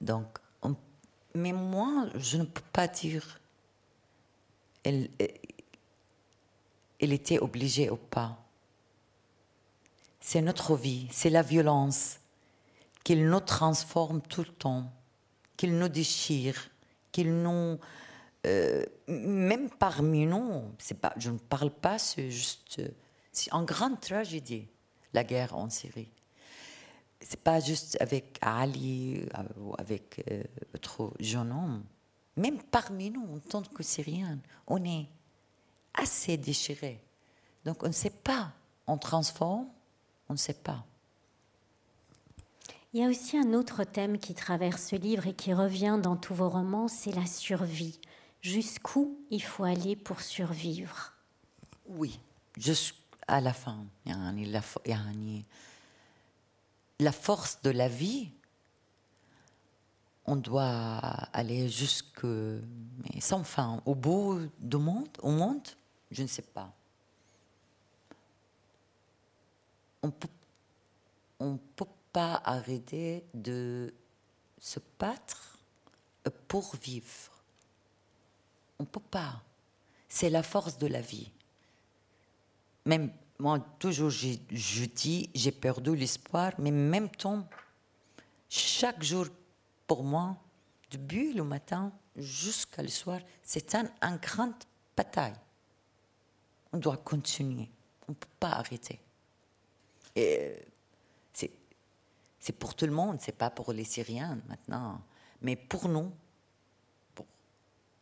Donc, on, mais moi, je ne peux pas dire il, il était obligé ou pas. C'est notre vie, c'est la violence qu'il nous transforme tout le temps. Qu'il nous déchire, qu'il nous... Euh, même parmi nous, c'est pas, je ne parle pas, c'est juste... C'est une grande tragédie, la guerre en Syrie. C'est pas juste avec Ali ou avec euh, d'autres jeunes hommes. Même parmi nous, en tant que Syriens, on est assez déchirés. Donc on ne sait pas, on transforme, on ne sait pas. Il y a aussi un autre thème qui traverse ce livre et qui revient dans tous vos romans, c'est la survie. Jusqu'où il faut aller pour survivre? Oui, jusqu'à la fin. La force de la vie, on doit aller jusque, mais sans fin, au bout du monde, au monde, je ne sais pas. On peut, on peut pas arrêter de se battre pour vivre. On ne peut pas. C'est la force de la vie. Même moi, toujours, je, je dis, j'ai perdu l'espoir, mais en même temps, chaque jour, pour moi, depuis le matin jusqu'à le soir, c'est une un grande bataille. On doit continuer, on ne peut pas arrêter. Et c'est, c'est pour tout le monde, ce n'est pas pour les Syriens maintenant, mais pour nous, pour,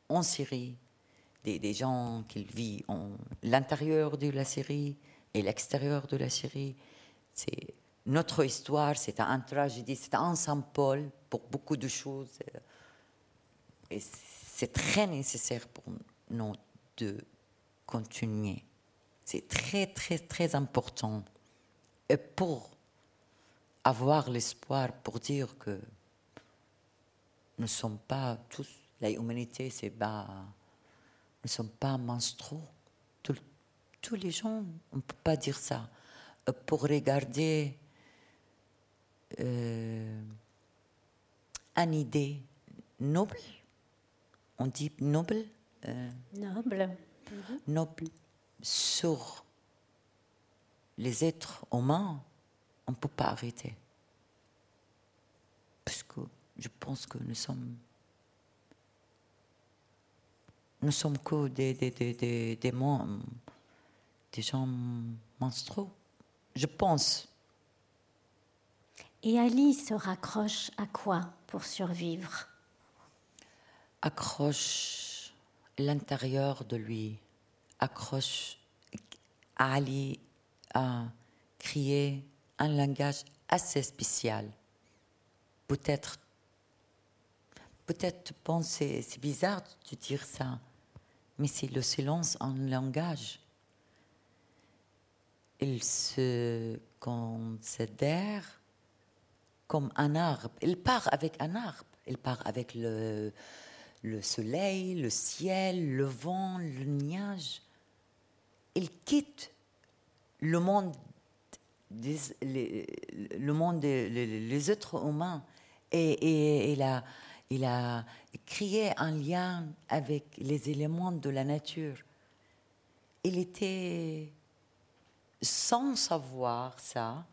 en Syrie, des, des gens qui vivent en l'intérieur de la Syrie et l'extérieur de la Syrie, c'est... Notre histoire, c'est un tragédie, c'est un symbole pour beaucoup de choses. Et c'est très nécessaire pour nous de continuer. C'est très, très, très important. Et pour avoir l'espoir, pour dire que nous ne sommes pas tous, la humanité, c'est pas, nous ne sommes pas monstrueux. Tous, tous les gens, on ne peut pas dire ça. Et pour regarder... Euh, une idée noble, on dit noble, euh, noble, noble sur les êtres humains, on ne peut pas arrêter. Parce que je pense que nous sommes, nous sommes que des, des, des, des, des, des gens monstrueux, je pense. Et Ali se raccroche à quoi pour survivre? Accroche l'intérieur de lui, accroche Ali à créer un langage assez spécial. Peut-être, peut-être tu penses c'est, c'est bizarre de dire ça, mais c'est le silence en langage. Il se considère comme un arbre, il part avec un arbre, il part avec le, le soleil, le ciel, le vent, le nuage. Il quitte le monde, des, les, le monde des les, les êtres humains et, et, et il, a, il a créé un lien avec les éléments de la nature. Il était sans savoir ça,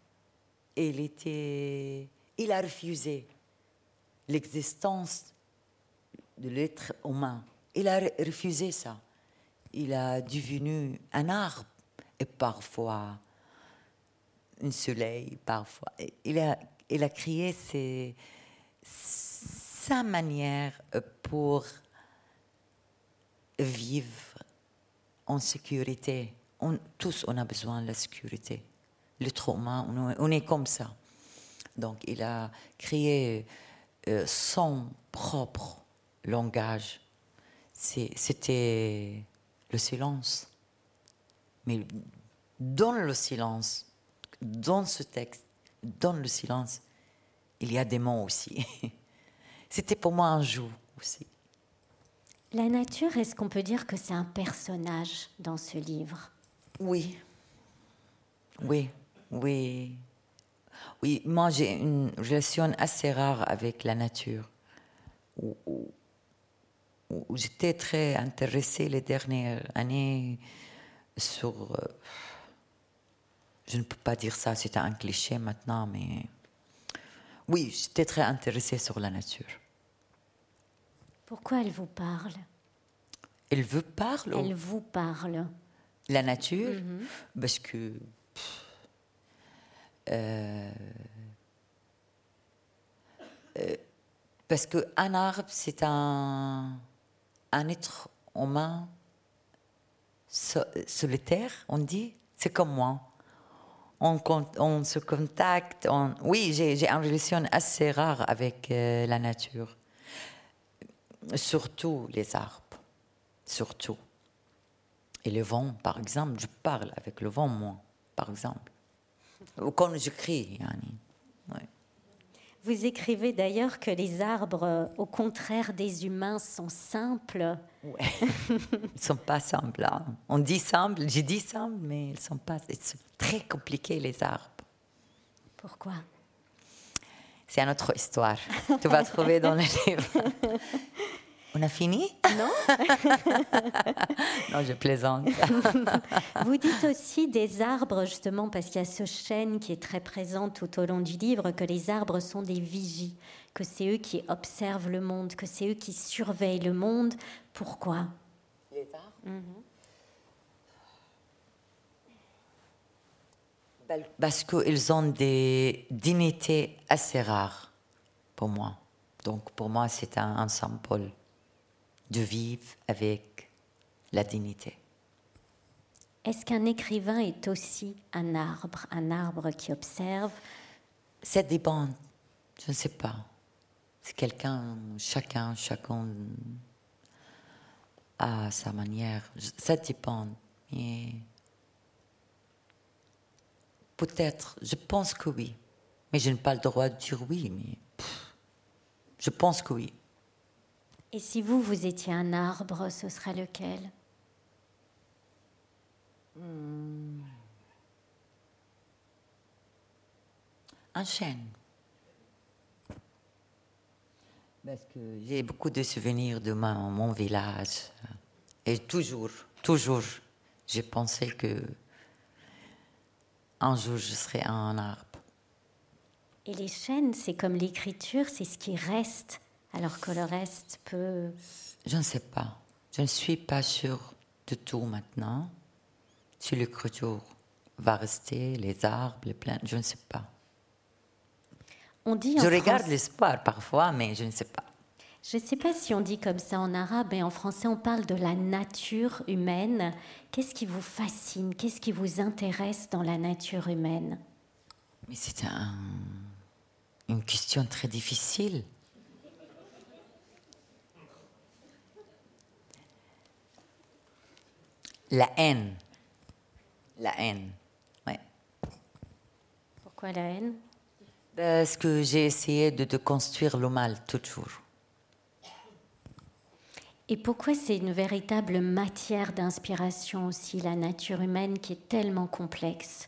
il était... Il a refusé l'existence de l'être humain. Il a refusé ça. Il a devenu un arbre et parfois un soleil. Parfois, il a il a créé ses, sa manière pour vivre en sécurité. On, tous, on a besoin de la sécurité. L'être humain, on, on est comme ça. Donc, il a créé euh, son propre langage. C'est, c'était le silence. Mais dans le silence, dans ce texte, dans le silence, il y a des mots aussi. C'était pour moi un jour aussi. La nature, est-ce qu'on peut dire que c'est un personnage dans ce livre? Oui. Oui, oui. Oui, moi j'ai une relation assez rare avec la nature. Où, où, où j'étais très intéressée les dernières années sur. Euh, je ne peux pas dire ça, c'est un cliché maintenant, mais. Oui, j'étais très intéressée sur la nature. Pourquoi elle vous parle? Elle vous parle? Elle vous parle. La nature, mm-hmm. Parce que. Pff, Euh, euh, parce qu'un arbre, c'est un, un être humain solitaire, on dit. C'est comme moi. On, on se contacte. On... Oui, j'ai, j'ai une relation assez rare avec euh, la nature. Surtout les arbres. Surtout. Et le vent, par exemple. Je parle avec le vent, moi, par exemple. Ou quand j'écris, yani. Ouais. Vous écrivez d'ailleurs que les arbres, au contraire des humains, sont simples. Ouais. Ils ne sont pas simples. Hein. On dit simples, j'ai dit simples, mais ils sont pas. Ils sont très compliqués, les arbres. Pourquoi? C'est une autre histoire. Tu vas trouver dans le livre. On a fini? Non. Non, je plaisante. Vous dites aussi des arbres, justement, parce qu'il y a ce chêne qui est très présent tout au long du livre, que les arbres sont des vigies, que c'est eux qui observent le monde, que c'est eux qui surveillent le monde. Pourquoi? Les arbres mm-hmm. Parce qu'ils ont des dignités assez rares, pour moi. Donc, pour moi, c'est un ensemble de vivre avec la dignité. Est-ce qu'un écrivain est aussi un arbre, un arbre qui observe? C'est des bandes, je ne sais pas. C'est quelqu'un, chacun, chacun à sa manière. Ça dépend. Mais peut-être, je pense que oui. Mais je n'ai pas le droit de dire oui, mais pff, je pense que oui. Et si vous, vous étiez un arbre, ce serait lequel? hmm. Un chêne. Parce que j'ai beaucoup de souvenirs de ma, mon village. Et toujours, toujours, j'ai pensé que un jour, je serais un arbre. Et les chênes, c'est comme l'écriture, c'est ce qui reste. Alors que le reste peut... Je ne sais pas. Je ne suis pas sûre de tout maintenant. Si l'écriture va rester, les arbres, les plantes, je ne sais pas. On dit je en regarde France... l'espoir parfois, mais je ne sais pas. Je ne sais pas si on dit comme ça en arabe, mais en français, on parle de la nature humaine. Qu'est-ce qui vous fascine? Qu'est-ce qui vous intéresse dans la nature humaine? Mais c'est un... une question très difficile. La haine. La haine, oui. Pourquoi la haine? Parce que j'ai essayé de, de construire le mal, toujours. Et pourquoi c'est une véritable matière d'inspiration aussi, la nature humaine qui est tellement complexe?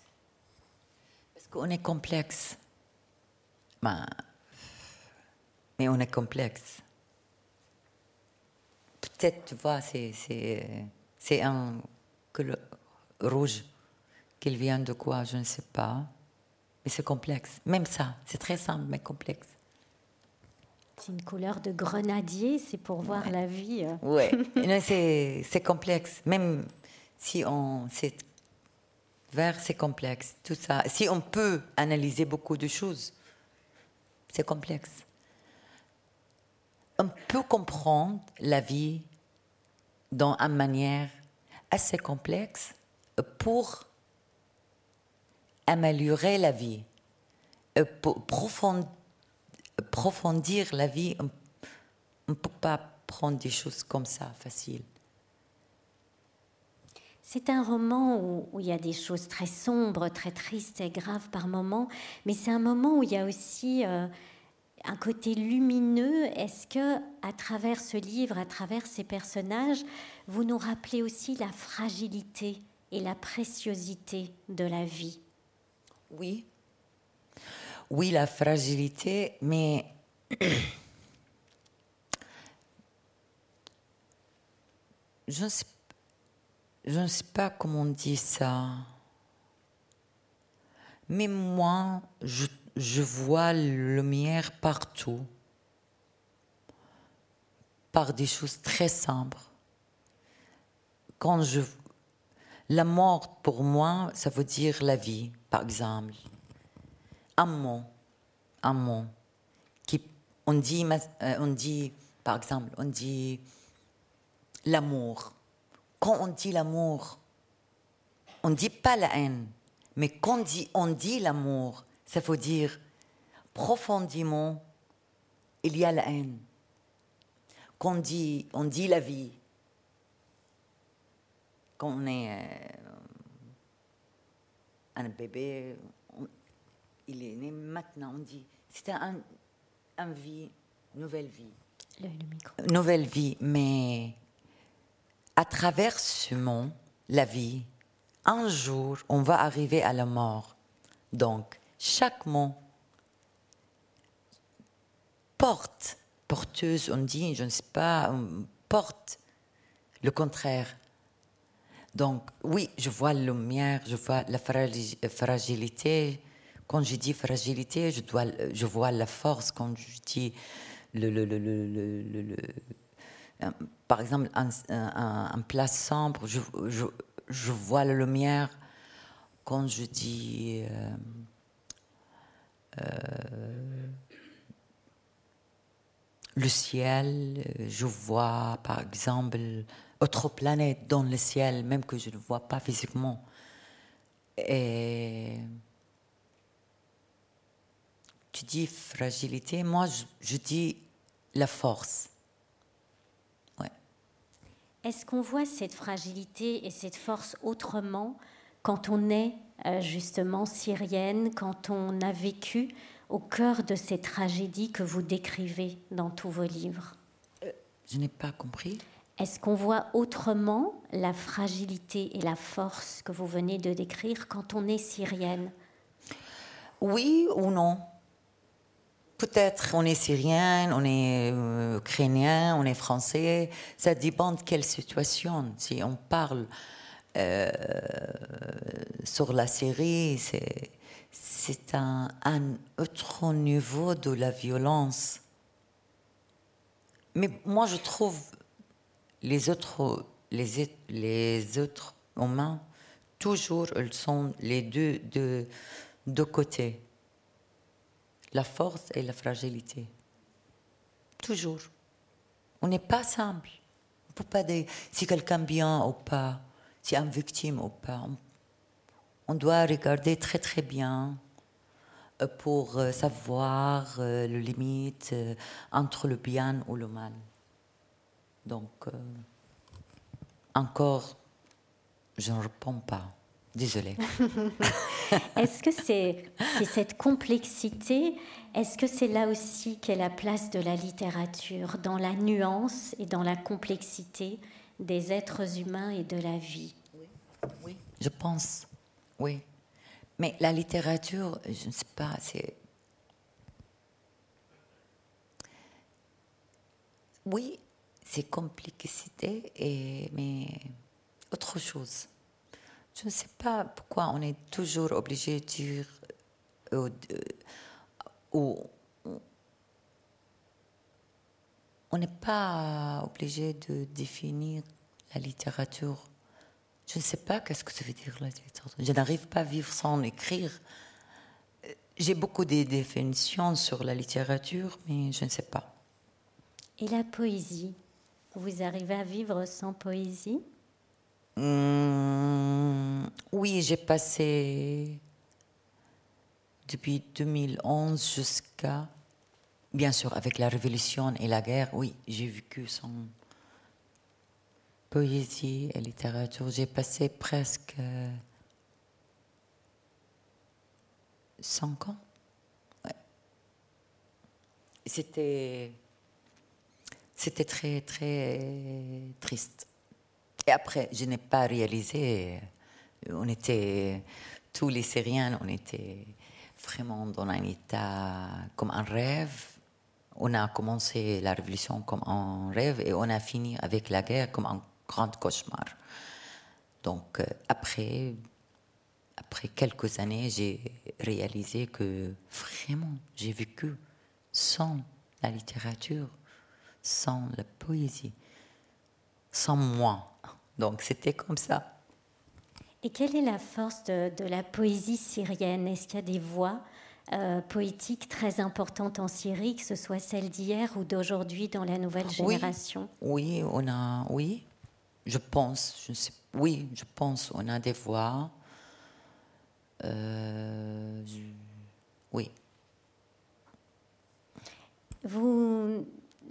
Parce qu'on est complexe. Ben, mais on est complexe. Peut-être, tu vois, c'est, c'est, c'est un... que le rouge, qu'il vient de quoi, je ne sais pas. Mais c'est complexe. Même ça, c'est très simple, mais complexe. C'est une couleur de grenadier, c'est pour voir ouais. la vie. Oui, c'est, c'est complexe. Même si on... c'est vert, c'est complexe, tout ça. Si on peut analyser beaucoup de choses, c'est complexe. On peut comprendre la vie dans une manière... assez complexe pour améliorer la vie, pour approfondir la vie. On ne peut pas prendre des choses comme ça faciles. C'est un roman où, où il y a des choses très sombres, très tristes et graves par moments, mais c'est un moment où il y a aussi euh, un côté lumineux. Est-ce que, à travers ce livre, à travers ces personnages, vous nous rappelez aussi la fragilité et la préciosité de la vie? Oui. Oui, la fragilité, mais je ne sais, je ne sais pas comment on dit ça. Mais moi, je Je vois la lumière partout, par des choses très simples. Quand je... La mort, pour moi, ça veut dire la vie, par exemple. Un mot, un mot, qui, on dit, on dit, par exemple, on dit l'amour. Quand on dit l'amour, on ne dit pas la haine, mais quand on dit, on dit l'amour, ça veut dire, profondément, il y a la haine. Qu'on dit, on dit la vie. Quand on est euh, un bébé, on, il est né maintenant, on dit, c'est un, un vie, nouvelle vie. Le, le micro. Nouvelle vie, mais à travers ce monde, la vie, un jour, on va arriver à la mort. Donc, chaque mot porte porteuse, on dit, je ne sais pas, on porte le contraire. Donc, oui, je vois la lumière, je vois la fragilité. Quand je dis fragilité, je, dois, je vois la force. Quand je dis, le, le, le, le, le, le, le, euh, par exemple, un, un, un plat sombre, je, je, je vois la lumière. Quand je dis... Euh, euh, le ciel, je vois par exemple autre planète dans le ciel, même que je ne vois pas physiquement. Et tu dis fragilité, moi je, je dis la force. Ouais. Est-ce qu'on voit cette fragilité et cette force autrement quand on est euh, justement syrienne, quand on a vécu au cœur de ces tragédies que vous décrivez dans tous vos livres? euh, Je n'ai pas compris. Est-ce qu'on voit autrement la fragilité et la force que vous venez de décrire quand on est syrienne? Oui ou non? Peut-être on est syrienne, on est euh, ukrainien, on est français. Ça dépend de quelle situation. Si on parle euh, sur la Syrie, c'est... c'est un, un autre niveau de la violence. Mais moi, je trouve les autres, les, les autres humains, toujours, ils sont les deux, deux, deux côtés. La force et la fragilité. Toujours. On n'est pas simple. On peut pas dire si quelqu'un est bien ou pas, si un victime ou pas. On doit regarder très très bien pour savoir la limite entre le bien ou le mal. Donc, euh, encore, je ne réponds pas. Désolée. Est-ce que c'est, c'est cette complexité, est-ce que c'est là aussi qu'est la place de la littérature, dans la nuance et dans la complexité des êtres humains et de la vie? Oui, oui. Je pense... Oui, mais la littérature, je ne sais pas, c'est... Oui, c'est complexité, et... mais autre chose. Je ne sais pas pourquoi on est toujours obligé de dire... Euh, euh, euh, on n'est pas obligé de définir la littérature. Je ne sais pas qu'est-ce que ça veut dire la littérature. Je n'arrive pas à vivre sans écrire. J'ai beaucoup de définitions sur la littérature, mais je ne sais pas. Et la poésie? Vous arrivez à vivre sans poésie? Mmh, oui, j'ai passé depuis deux mille onze jusqu'à... Bien sûr, avec la révolution et la guerre, oui, j'ai vécu sans... poésie et littérature, j'ai passé presque cinq ans. Ouais. C'était, c'était très, très triste. Et après, je n'ai pas réalisé. On était, tous les Syriens, on était vraiment dans un état comme un rêve. On a commencé la révolution comme un rêve et on a fini avec la guerre comme un grand cauchemar. Donc, euh, après, après quelques années, j'ai réalisé que vraiment, j'ai vécu sans la littérature, sans la poésie, sans moi. Donc, c'était comme ça. Et quelle est la force de, de la poésie syrienne? Est-ce qu'il y a des voix euh, poétiques très importantes en Syrie, que ce soit celles d'hier ou d'aujourd'hui dans la nouvelle génération? Oui, oui on a... Oui. Je pense, je ne sais, oui, je pense, on a des voix. Euh, je, oui. Vous,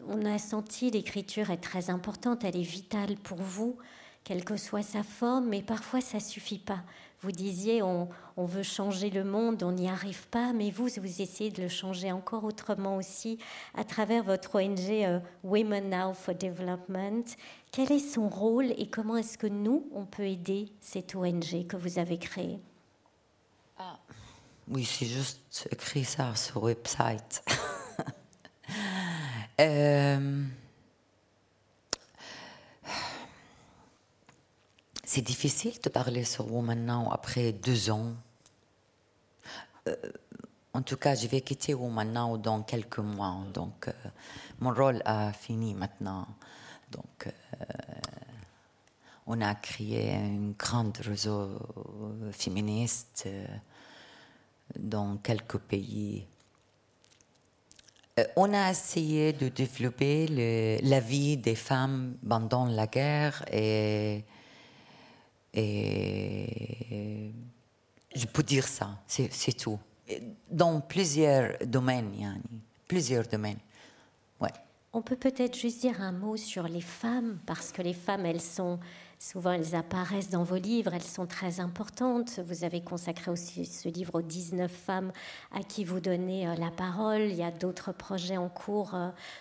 on a senti l'écriture est très importante, elle est vitale pour vous, quelle que soit sa forme, mais parfois ça ne suffit pas. Vous disiez, on, on veut changer le monde, on n'y arrive pas, mais vous, vous essayez de le changer encore autrement aussi, à travers votre O N G euh, Women Now for Development. Quel est son rôle et comment est-ce que nous, on peut aider cette O N G que vous avez créée? Ah, oui, c'est juste écrit ça sur le website. Euh, c'est difficile de parler sur Woman Now après deux ans. Euh, en tout cas, je vais quitter Woman Now dans quelques mois. Donc, euh, mon rôle a fini maintenant. Donc, euh, on a créé un grand réseau féministe dans quelques pays. On a essayé de développer le, la vie des femmes pendant la guerre et, et je peux dire ça, c'est tout. Dans plusieurs domaines, yani, plusieurs domaines. Ouais. On peut peut-être juste dire un mot sur les femmes, parce que les femmes, elles sont... Souvent, elles apparaissent dans vos livres, elles sont très importantes. Vous avez consacré aussi ce livre aux dix-neuf femmes à qui vous donnez la parole. Il y a d'autres projets en cours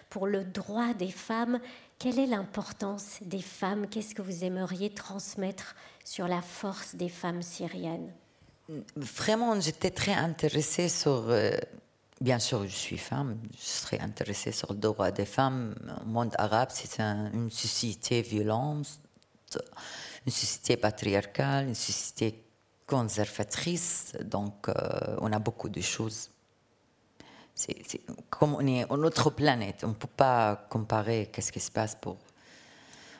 pour le droit des femmes. Quelle est l'importance des femmes? Qu'est-ce que vous aimeriez transmettre sur la force des femmes syriennes? Vraiment, j'étais très intéressée sur... Euh, bien sûr, je suis femme, je serais intéressée sur le droit des femmes. Le monde arabe, c'est un, une société violente, une société patriarcale, une société conservatrice, donc euh, on a beaucoup de choses. C'est, c'est, comme on est une autre planète, on ne peut pas comparer qu'est-ce qui se passe pour,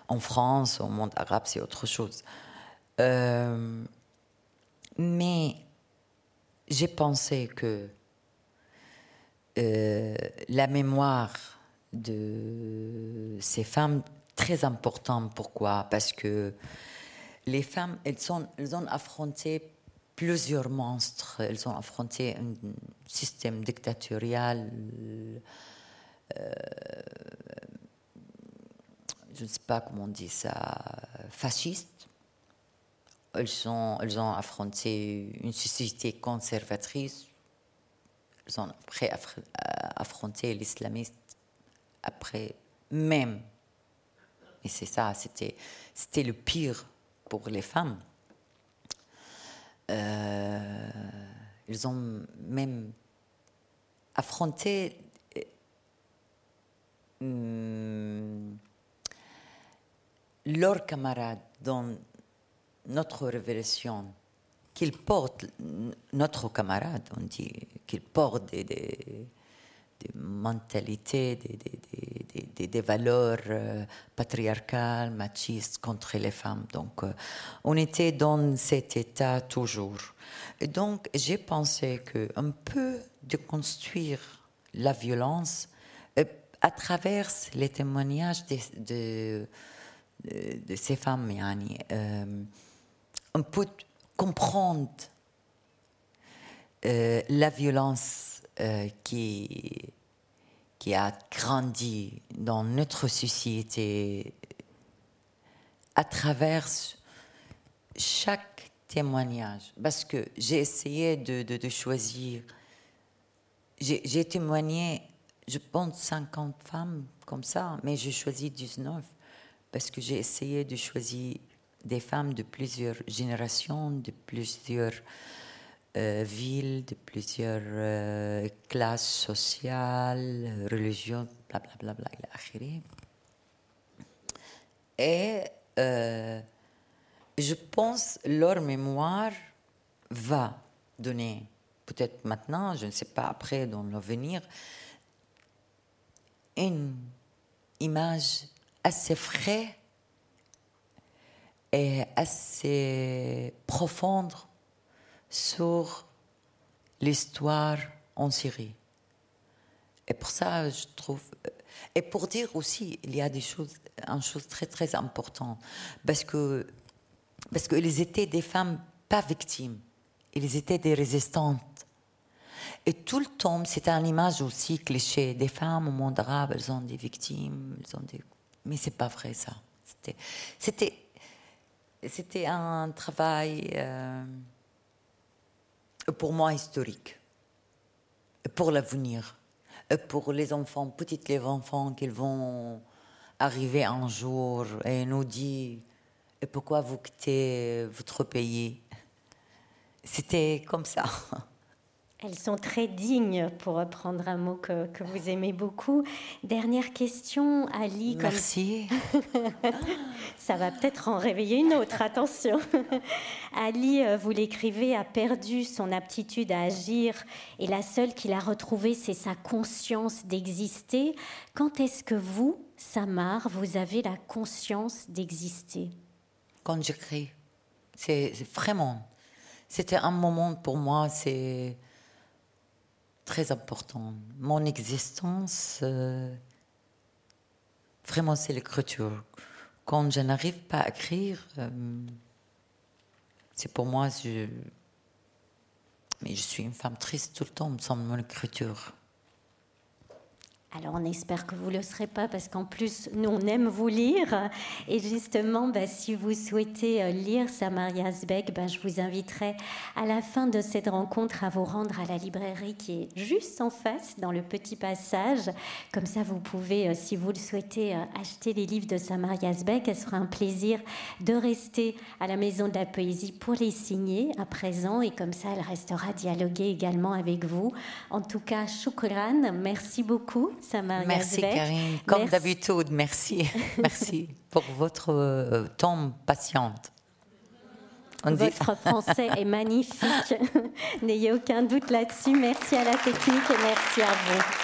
en France, au monde arabe, c'est autre chose. Euh, mais j'ai pensé que euh, la mémoire de ces femmes très important. Pourquoi? Parce que les femmes, elles, sont, elles ont affronté plusieurs monstres. Elles ont affronté un système dictatorial, euh, je ne sais pas comment on dit ça, fasciste. Elles, sont, elles ont affronté une société conservatrice. Elles ont après affronté l'islamiste. Après, même... Et c'est ça, c'était, c'était le pire pour les femmes. Euh, ils ont même affronté euh, leurs camarades dans notre révolution, qu'ils portent, notre camarade, on dit, qu'ils portent des, des des mentalités, des, des, des, des, des valeurs euh, patriarcales, machistes contre les femmes. Donc, euh, on était dans cet état toujours. Et donc, j'ai pensé qu'on peut déconstruire la violence euh, à travers les témoignages de, de, de, de ces femmes. Yani, euh, on peut comprendre euh, la violence Euh, qui, qui a grandi dans notre société à travers chaque témoignage. Parce que j'ai essayé de, de, de choisir... J'ai, j'ai témoigné, je pense, cinquante femmes comme ça, mais j'ai choisi dix-neuf parce que j'ai essayé de choisir des femmes de plusieurs générations, de plusieurs... Euh, villes, de plusieurs euh, classes sociales, religions, blablabla, bla, bla, et euh, je pense que leur mémoire va donner, peut-être maintenant, je ne sais pas, après, dans l'avenir, une image assez fraîche et assez profonde sur l'histoire en Syrie. Et pour ça, je trouve... Et pour dire aussi, il y a des choses, une chose très, très importante, parce que, parce que elles étaient des femmes pas victimes, elles étaient des résistantes. Et tout le temps, c'est une image aussi cliché, des femmes au monde arabe, elles ont des victimes, elles ont des... mais c'est pas vrai, ça. C'était, c'était, c'était un travail... Euh... pour moi, historique, pour l'avenir, pour les enfants, petites les enfants qu'ils vont arriver un jour et nous dire « Pourquoi vous quittez votre pays ?» C'était comme ça. Elles sont très dignes, pour reprendre un mot que, que vous aimez beaucoup. Dernière question, Ali. Merci. Comme... Ça va peut-être en réveiller une autre, attention. Ali, vous l'écrivez, a perdu son aptitude à agir et la seule qu'il a retrouvée, c'est sa conscience d'exister. Quand est-ce que vous, Samar, vous avez la conscience d'exister? Quand j'écris. C'est, c'est vraiment... C'était un moment pour moi, c'est... très important. Mon existence, euh, vraiment, c'est l'écriture. Quand je n'arrive pas à écrire, euh, c'est pour moi, je... Mais je suis une femme triste tout le temps, sans mon écriture. Alors, on espère que vous ne le serez pas, parce qu'en plus, nous, on aime vous lire. Et justement, bah, si vous souhaitez lire Samar Yazbek, bah, je vous inviterai à la fin de cette rencontre à vous rendre à la librairie qui est juste en face, dans le petit passage. Comme ça, vous pouvez, si vous le souhaitez, acheter les livres de Samar Yazbek. Ce sera un plaisir de rester à la Maison de la Poésie pour les signer à présent. Et comme ça, elle restera dialoguer également avec vous. En tout cas, Choukran, merci beaucoup. Samar merci Yazbek. Karine, comme merci. D'habitude, merci, merci pour votre euh, temps patiente. On votre dit... français est magnifique, n'ayez aucun doute là-dessus. Merci à la technique et merci à vous.